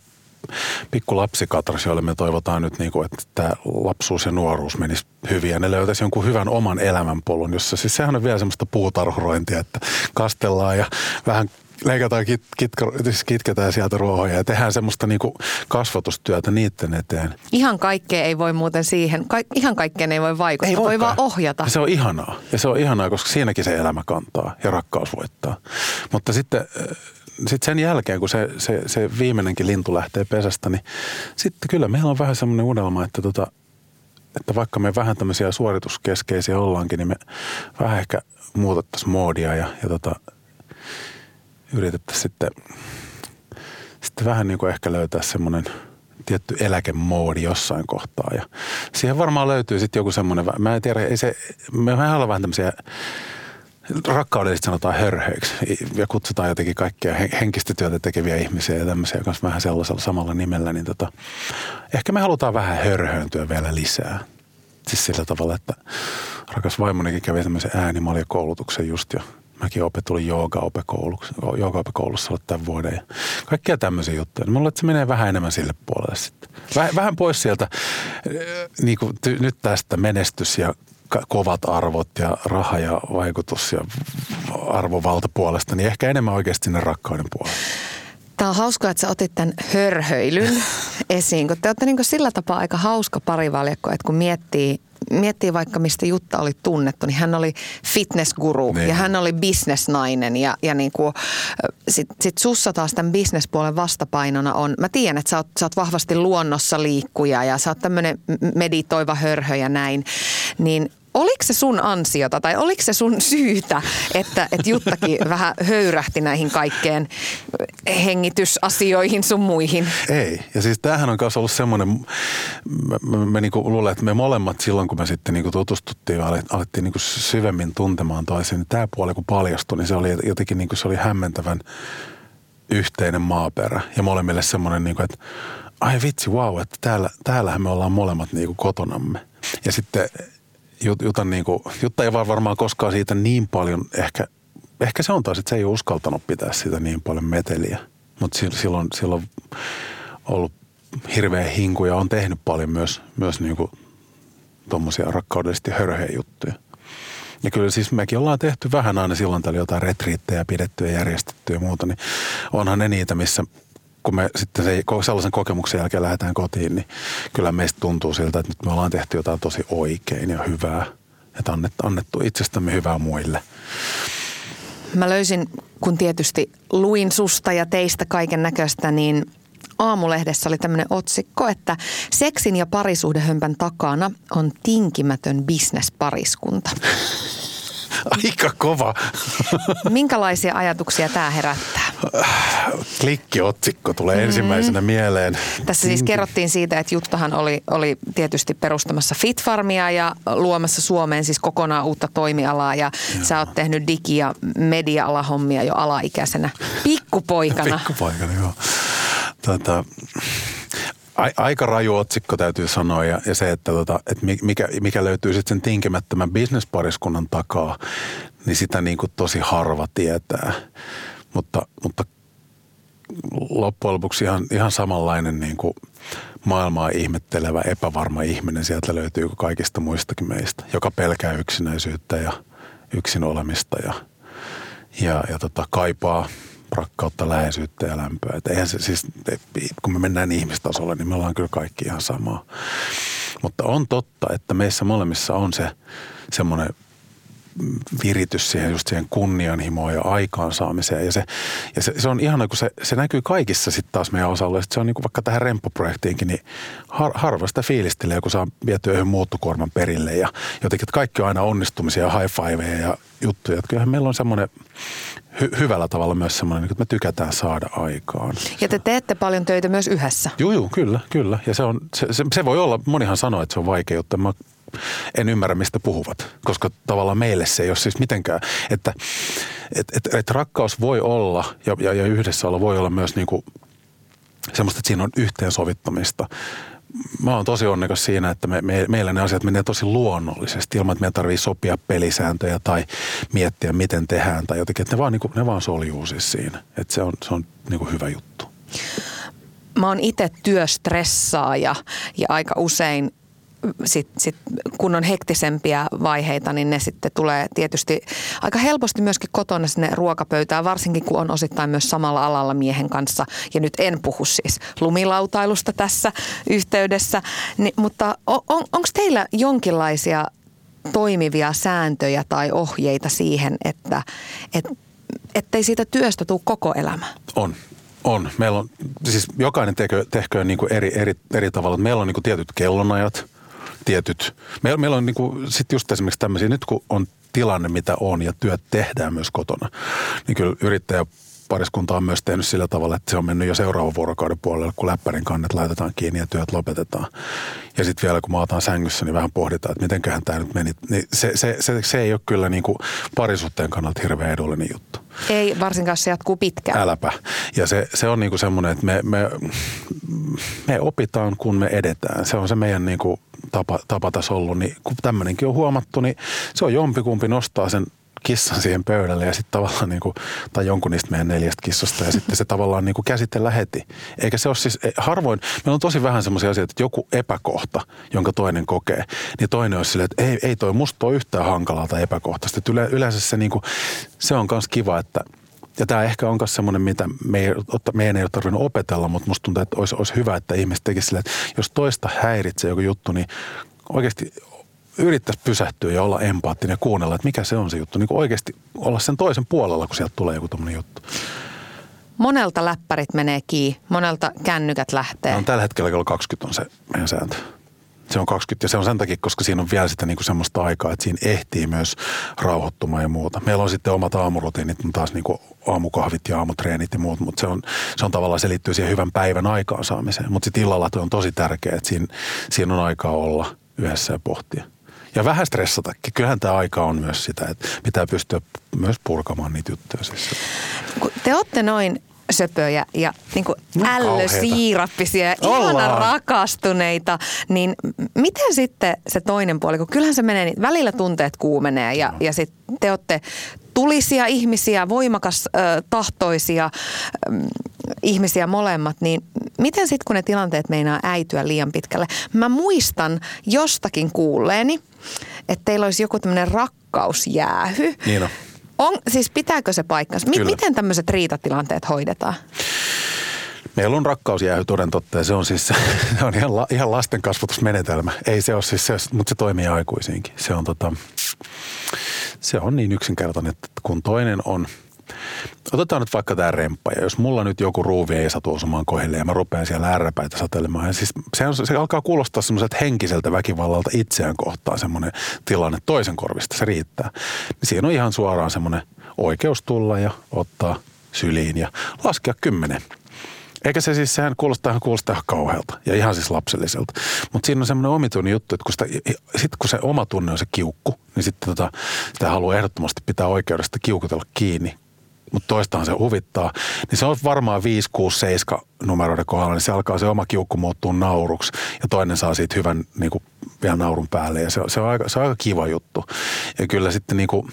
pikku lapsikatras, joille me toivotaan nyt, niinku, että tämä lapsuus ja nuoruus menisi hyvin ja ne löytäisi jonkun hyvän oman elämänpolun, jossa siis sehän on vielä semmoista puutarhurointia, että kastellaan ja vähän leikataan, kit, kit, kitketään sieltä ruohoja ja tehdään semmoista niinku kasvatustyötä niiden eteen. Ihan kaikkea ei voi muuten siihen, ka, ihan kaikkeen ei voi vaikuttaa, ei voi kai. Vaan ohjata. Ja se on ihanaa, ja se on ihanaa, koska siinäkin se elämä kantaa ja rakkaus voittaa. Mutta sitten, sitten sen jälkeen, kun se, se, se viimeinenkin lintu lähtee pesästä, niin sitten kyllä meillä on vähän semmoinen unelma, että, tota, että vaikka me vähän tämmöisiä suorituskeskeisiä ollaankin, niin me vähän ehkä muutettaisiin moodia ja, ja tota... Yritettäisiin sitten, sitten vähän niin kuin ehkä löytää semmoinen tietty eläkemoodi jossain kohtaa. Ja siihen varmaan löytyy sitten joku semmoinen, mä en tiedä, ei se, mehän ollaan vähän tämmöisiä, rakkaudellisesti sanotaan hörhöiksi ja kutsutaan jotenkin kaikkia henkistä työtä tekeviä ihmisiä ja tämmöisiä kanssa vähän sellaisella samalla nimellä. Niin tota, ehkä me halutaan vähän hörhööntyä vielä lisää. Siis sillä tavalla, että rakas vaimonikin kävi tämmöisen äänimaljakoulutuksen just jo. Mäkin opet tulin joogaopekoulussa ollut tämän vuoden ja kaikkia tämmöisiä juttuja. Mä luulen, että se menee vähän enemmän sille puolelle sitten. Vähän pois sieltä niin kuin ty, nyt tästä menestys ja kovat arvot ja raha ja vaikutus ja arvovalta puolesta, niin ehkä enemmän oikeasti sinne rakkauden puolelle. Tämä on hauskaa, että sä otit tämän hörhöilyn esiin, kun te olette niin kuin sillä tapaa aika hauska parivaljakko, että kun miettii, Miettii vaikka, mistä Jutta oli tunnettu, niin hän oli fitnessguru niin. Ja hän oli bisnesnainen. Ja, ja niin kuin, sit, sit sussa taas tämän bisnespuolen vastapainona on, mä tiedän, että sä oot, sä oot vahvasti luonnossa liikkuja ja sä oot tämmönen meditoiva hörhö ja näin, niin oliko se sun ansiota tai oliko se sun syytä, että, että Juttakin vähän höyrähti näihin kaikkeen hengitysasioihin sun muihin? Ei. Ja siis tämähän on myös ollut semmoinen, me, me, me niinku luulen, että me molemmat silloin, kun me sitten niinku tutustuttiin ja alettiin niinku syvemmin tuntemaan toisiaan, niin tämä puoli kun paljastui, niin se oli jotenkin niinku, se oli hämmentävän yhteinen maaperä. Ja molemmille semmoinen, niinku, että ai vitsi, vau, wow, että täällä, täällähän me ollaan molemmat niinku kotonamme. Ja sitten... Jutta, niin kuin, Jutta ei vaan varmaan koskaan siitä niin paljon, ehkä, ehkä se on taas, että se ei ole uskaltanut pitää siitä niin paljon meteliä. Mutta silloin, silloin on ollut hirveä hinku ja on tehnyt paljon myös, myös niin kuin tuommoisia rakkaudellisesti hörheä juttuja. Ja kyllä siis mekin ollaan tehty vähän aina silloin täällä jotain retriittejä pidettyä, järjestettyä ja muuta, niin onhan ne niitä, missä... Kun me sitten se, sellaisen kokemuksen jälkeen lähdetään kotiin, niin kyllä meistä tuntuu siltä, että nyt me ollaan tehty jotain tosi oikein ja hyvää. Että annettu itsestämme hyvää muille. Mä löysin, kun tietysti luin susta ja teistä kaiken näköistä, niin Aamulehdessä oli tämmöinen otsikko, että seksin ja parisuhdehömpän takana on tinkimätön bisnespariskunta. Aika kova. Minkälaisia ajatuksia tämä herättää? Klikkiotsikko tulee mm-hmm. ensimmäisenä mieleen. Tässä siis kerrottiin siitä, että Juttahan oli, oli tietysti perustamassa Fitfarmia ja luomassa Suomeen siis kokonaan uutta toimialaa. Ja Joo. sä oot tehnyt digi- ja media-alahommia jo alaikäisenä. Pikkupoikana. Pikkupoikana, joo. Tota... Aika raju otsikko täytyy sanoa ja, ja se, että, tota, että mikä, mikä löytyy sitten sen tinkimättömän bisnespariskunnan takaa, niin sitä niin kuin tosi harva tietää. Mutta, mutta loppujen lopuksi ihan, ihan samanlainen niin kuin maailmaa ihmettelevä, epävarma ihminen sieltä löytyy kuin kaikista muistakin meistä, joka pelkää yksinäisyyttä ja yksin olemista ja, ja, ja tota, kaipaa rakkautta, läheisyyttä ja lämpöä. Et eihän se, siis, kun me mennään ihmistasolle, niin me ollaan kyllä kaikki ihan samaa. Mutta on totta, että meissä molemmissa on se semmoinen viritys siihen, just siihen kunnianhimoon ja aikaansaamiseen. Ja se, ja se, se on ihanaa, kun se, se näkyy kaikissa sitten taas meidän osalla. Se on niin kuin vaikka tähän remppoprojektiinkin, niin har, harva sitä fiilistelee, kun saa vietyä yhden muuttokuorman perille. Ja jotenkin, että kaikki on aina onnistumisia ja high-fiveja ja juttuja. Että kyllähän meillä on semmoinen hy- hyvällä tavalla myös semmoinen, että me tykätään saada aikaan. Ja te teette paljon töitä myös yhdessä. Joo, joo, kyllä, kyllä. Ja se, on, se, se, se voi olla, monihan sanoo, että se on vaikea, jotta mä en ymmärrä, mistä puhuvat, koska tavallaan meille se ei ole siis mitenkään, että et, et, et rakkaus voi olla ja, ja, ja yhdessä olla voi olla myös niinku semmoista, että siinä on yhteensovittamista. Mä oon tosi onnekas siinä, että me, me, meillä ne asiat menee tosi luonnollisesti ilman, että meidän tarvii sopia pelisääntöjä tai miettiä, miten tehdään tai jotenkin, että ne vaan, niinku, ne vaan soljuu siis siinä, että se on, se on niinku hyvä juttu. Mä oon itse työstressaaja ja aika usein Sit, sit, kun on hektisempiä vaiheita, niin ne sitten tulee tietysti aika helposti myöskin kotona sinne ruokapöytään, varsinkin kun on osittain myös samalla alalla miehen kanssa. Ja nyt en puhu siis lumilautailusta tässä yhteydessä, niin, mutta on, on, onko teillä jonkinlaisia toimivia sääntöjä tai ohjeita siihen, että et, ettei siitä työstä tule koko elämä? On. On. Meillä on, siis jokainen tehkö, tehköön niin kuin eri, eri, eri tavalla. Meillä on niin kuin tietyt kellonajat. Tietyt. Meillä, meillä on niinku sitten just esimerkiksi tämmöisiä, nyt kun on tilanne mitä on ja työt tehdään myös kotona, niin kyllä yrittäjäpariskunta on myös tehnyt sillä tavalla, että se on mennyt jo seuraavan vuorokauden puolelle, kun läppärin kannet laitetaan kiinni ja työt lopetetaan. Ja sitten vielä kun maataan sängyssä, niin vähän pohditaan, että mitenköhän tämä nyt meni. Niin se, se, se, se ei ole kyllä niinku parisuhteen kannalta hirveän edullinen juttu. Ei, varsinkaan se jatkuu pitkään. Äläpä. Ja se, se on niinku semmoinen, että me, me, me opitaan, kun me edetään. Se on se meidän niinku tapa, tapa tässä ollut. Niin kun tämmöinenkin on huomattu, niin se on jompikumpi nostaa sen kissan siihen pöydälle ja sitten tavallaan niinku, tai jonkun niistä meidän neljästä kissasta ja sitten se tavallaan niinku käsitellä heti. Eikä se ole siis, harvoin, meillä on tosi vähän semmoisia asioita, että joku epäkohta, jonka toinen kokee, niin toinen olisi silleen, että ei, ei toi musta ole yhtään hankalaa tai epäkohtaista. Yle, yleensä se niinku, se on myös kiva, että ja tämä ehkä on myös semmoinen, mitä me ei, meidän ei ole tarvinnut opetella, mutta musta tuntuu, että olisi, olisi hyvä, että ihmiset tekisivät silleen, että jos toista häiritsee joku juttu, niin oikeasti yrittäisi pysähtyä ja olla empaattinen ja kuunnella, että mikä se on se juttu. Niin kuin oikeasti olla sen toisen puolella, kun sieltä tulee joku tommoinen juttu. Monelta läppärit menee kiinni, monelta kännykät lähtee. No, tällä hetkellä kello kaksikymmentä on se meidän sääntö. Se on kaksikymmentä ja se on sen takia, koska siinä on vielä sitä niin kuin semmoista aikaa, että siinä ehtii myös rauhoittumaan ja muuta. Meillä on sitten omat aamurutiinit, on taas niin kuin aamukahvit ja aamutreenit ja muut, mutta se on, se on tavallaan, se liittyy siihen hyvän päivän aikaansaamiseen. Mutta sitten illalla tuo on tosi tärkeää, että siinä, siinä on aikaa olla yhdessä ja pohtia. Ja vähän stressatakin. Kyllähän tämä aika on myös sitä, että pitää pystyä myös purkamaan niitä juttuja. Siis. Te olette noin söpöjä ja niin kuin ällösiirappisia, ihana rakastuneita, niin miten sitten se toinen puoli, kun kyllähän se menee, niin välillä tunteet kuumenee ja, no. ja sitten te olette tulisia ihmisiä, voimakas äh, tahtoisia äh, ihmisiä molemmat, niin miten sitten kun ne tilanteet meinaa äityä liian pitkälle? Mä muistan jostakin kuulleeni, että teillä olisi joku tämmöinen rakkausjäähy. Niin on. On, siis pitääkö se paikkansa? M- miten tämmöiset riitatilanteet hoidetaan? Meillä on rakkausjäähy toden totta ja se on siis se on ihan, la, ihan lasten kasvatusmenetelmä. Ei se ole siis se, mutta se toimii aikuisiinkin. Se on, tota, se on niin yksinkertainen, että kun toinen on, otetaan nyt vaikka tämä remppa ja jos mulla nyt joku ruuvi ei satu osumaan kohille ja mä rupean siellä ääräpäitä satelemaan. Ja siis se, on, se alkaa kuulostaa semmoiselta henkiseltä väkivallalta itseään kohtaan semmoinen tilanne toisen korvista, se riittää. Niin siinä on ihan suoraan semmoinen oikeus tulla ja ottaa syliin ja laskea kymmenen. Eikä se siis, sehän kuulostaa, kuulostaa kauhealta ja ihan siis lapselliselta. Mutta siinä on semmoinen omituinen juttu, että kun, sitä, sit kun se oma tunne on se kiukku, niin sitten tota, sitä haluaa ehdottomasti pitää oikeudesta kiukutella kiinni. Mutta toistahan se huvittaa, niin se on varmaan viisi, kuusi, seitsemän numeroiden kohdalla, niin se alkaa se oma kiukku muuttuu nauruksi ja toinen saa siitä hyvän niin kuin, vielä naurun päälle ja se, se, on aika, se on aika kiva juttu. Ja kyllä sitten niin kuin,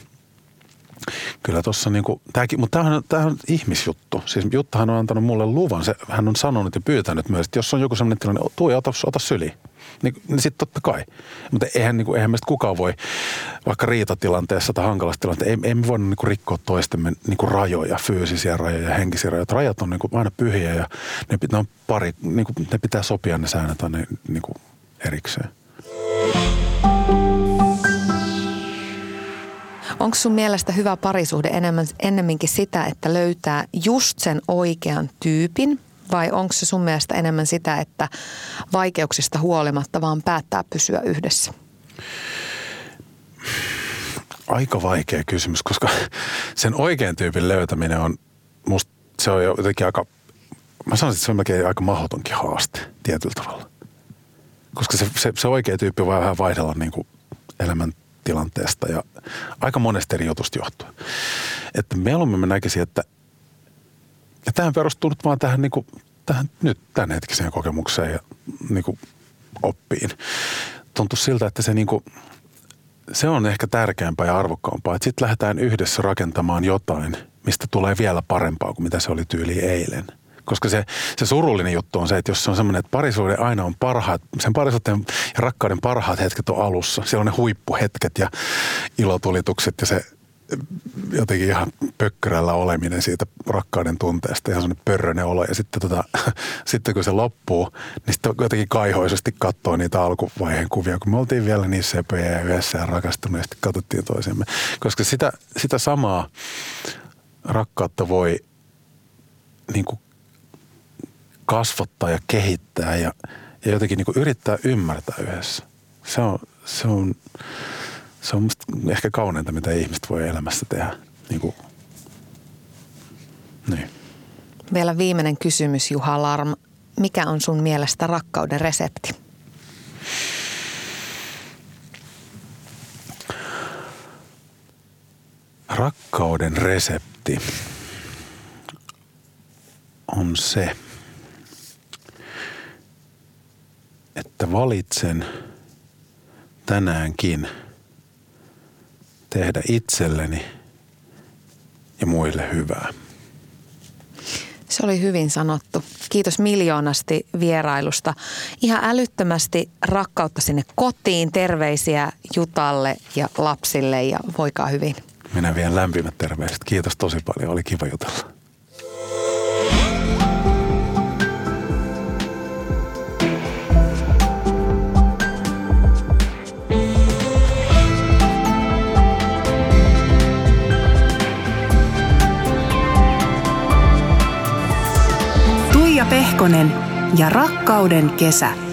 kyllä tuossa niin kuin, tämäkin, mutta tämähän on, tämähän on ihmisjuttu. Siis Juttahan on antanut mulle luvan, se, hän on sanonut ja pyytänyt myös, että jos on joku sellainen tilanne, Tuija, ota, ota syliin. Niin, niin sitten totta kai. Mutta eihän, niin kuin, eihän meistä kukaan voi, vaikka riitatilanteessa tai hankalassa tilanteessa, ei, ei me voida niin kuin, rikkoa toistemme niin kuin, rajoja, fyysisiä rajoja ja henkisiä rajoja. Rajat on niin kuin, aina pyhiä ja ne, ne, on pari, niin kuin, ne pitää sopia ne säännöt ne, niin kuin, erikseen. Onko sun mielestä hyvä parisuhde enemmän, ennemminkin sitä, että löytää just sen oikean tyypin? Vai onko se sun mielestä enemmän sitä, että vaikeuksista huolimatta vaan päättää pysyä yhdessä? Aika vaikea kysymys, koska sen oikean tyypin löytäminen on, musta se on jotenkin aika, mä sanoisin, että se on melkein aika mahdotonkin haaste tietyllä tavalla. Koska se, se, se oikea tyyppi voi vähän vaihdella niin kuin elämäntilanteesta ja aika monesta eri jutusta johtuu. Että mieluummin mä näkisin, että ja tähän perustuu nyt vaan tähän, niin kuin, tähän nyt tämänhetkiseen kokemukseen ja niin kuin, oppiin. Tuntuu siltä, että se, niin kuin, se on ehkä tärkeämpää ja arvokkaampaa. Sitten lähdetään yhdessä rakentamaan jotain, mistä tulee vielä parempaa kuin mitä se oli tyyli eilen. Koska se, se surullinen juttu on se, että jos se on semmoinen, että parisuuden aina on parhaat, sen parisuuden ja rakkauden parhaat hetket on alussa. Siellä on ne huippuhetket ja ilotulitukset ja se jotenkin ihan pökkörällä oleminen siitä rakkauden tunteesta, ihan semmoinen pörröinen olo. Ja sitten, tota, sitten kun se loppuu, niin sitten jotenkin kaihoisesti katsoo niitä alkuvaiheen kuvia, kun me oltiin vielä niin sepejä ja yhdessä ja rakastuneet, sitten katsottiin toisemme. Koska sitä, sitä samaa rakkautta voi niin kuin kasvattaa ja kehittää ja, ja jotenkin niin kuin yrittää ymmärtää yhdessä. Se on... Se on Se on musta ehkä kauneinta, mitä ihmiset voi elämässä tehdä. Niin kuin. Niin. Vielä viimeinen kysymys, Juha Lahrm. Mikä on sun mielestä rakkauden resepti? Rakkauden resepti on se, että valitsen tänäänkin tehdä itselleni ja muille hyvää. Se oli hyvin sanottu. Kiitos miljoonasti vierailusta. Ihan älyttömästi rakkautta sinne kotiin. Terveisiä Jutalle ja lapsille ja voikaa hyvin. Minä vien lämpimät terveiset. Kiitos tosi paljon. Oli kiva jutella. Pehkonen ja rakkauden kesä.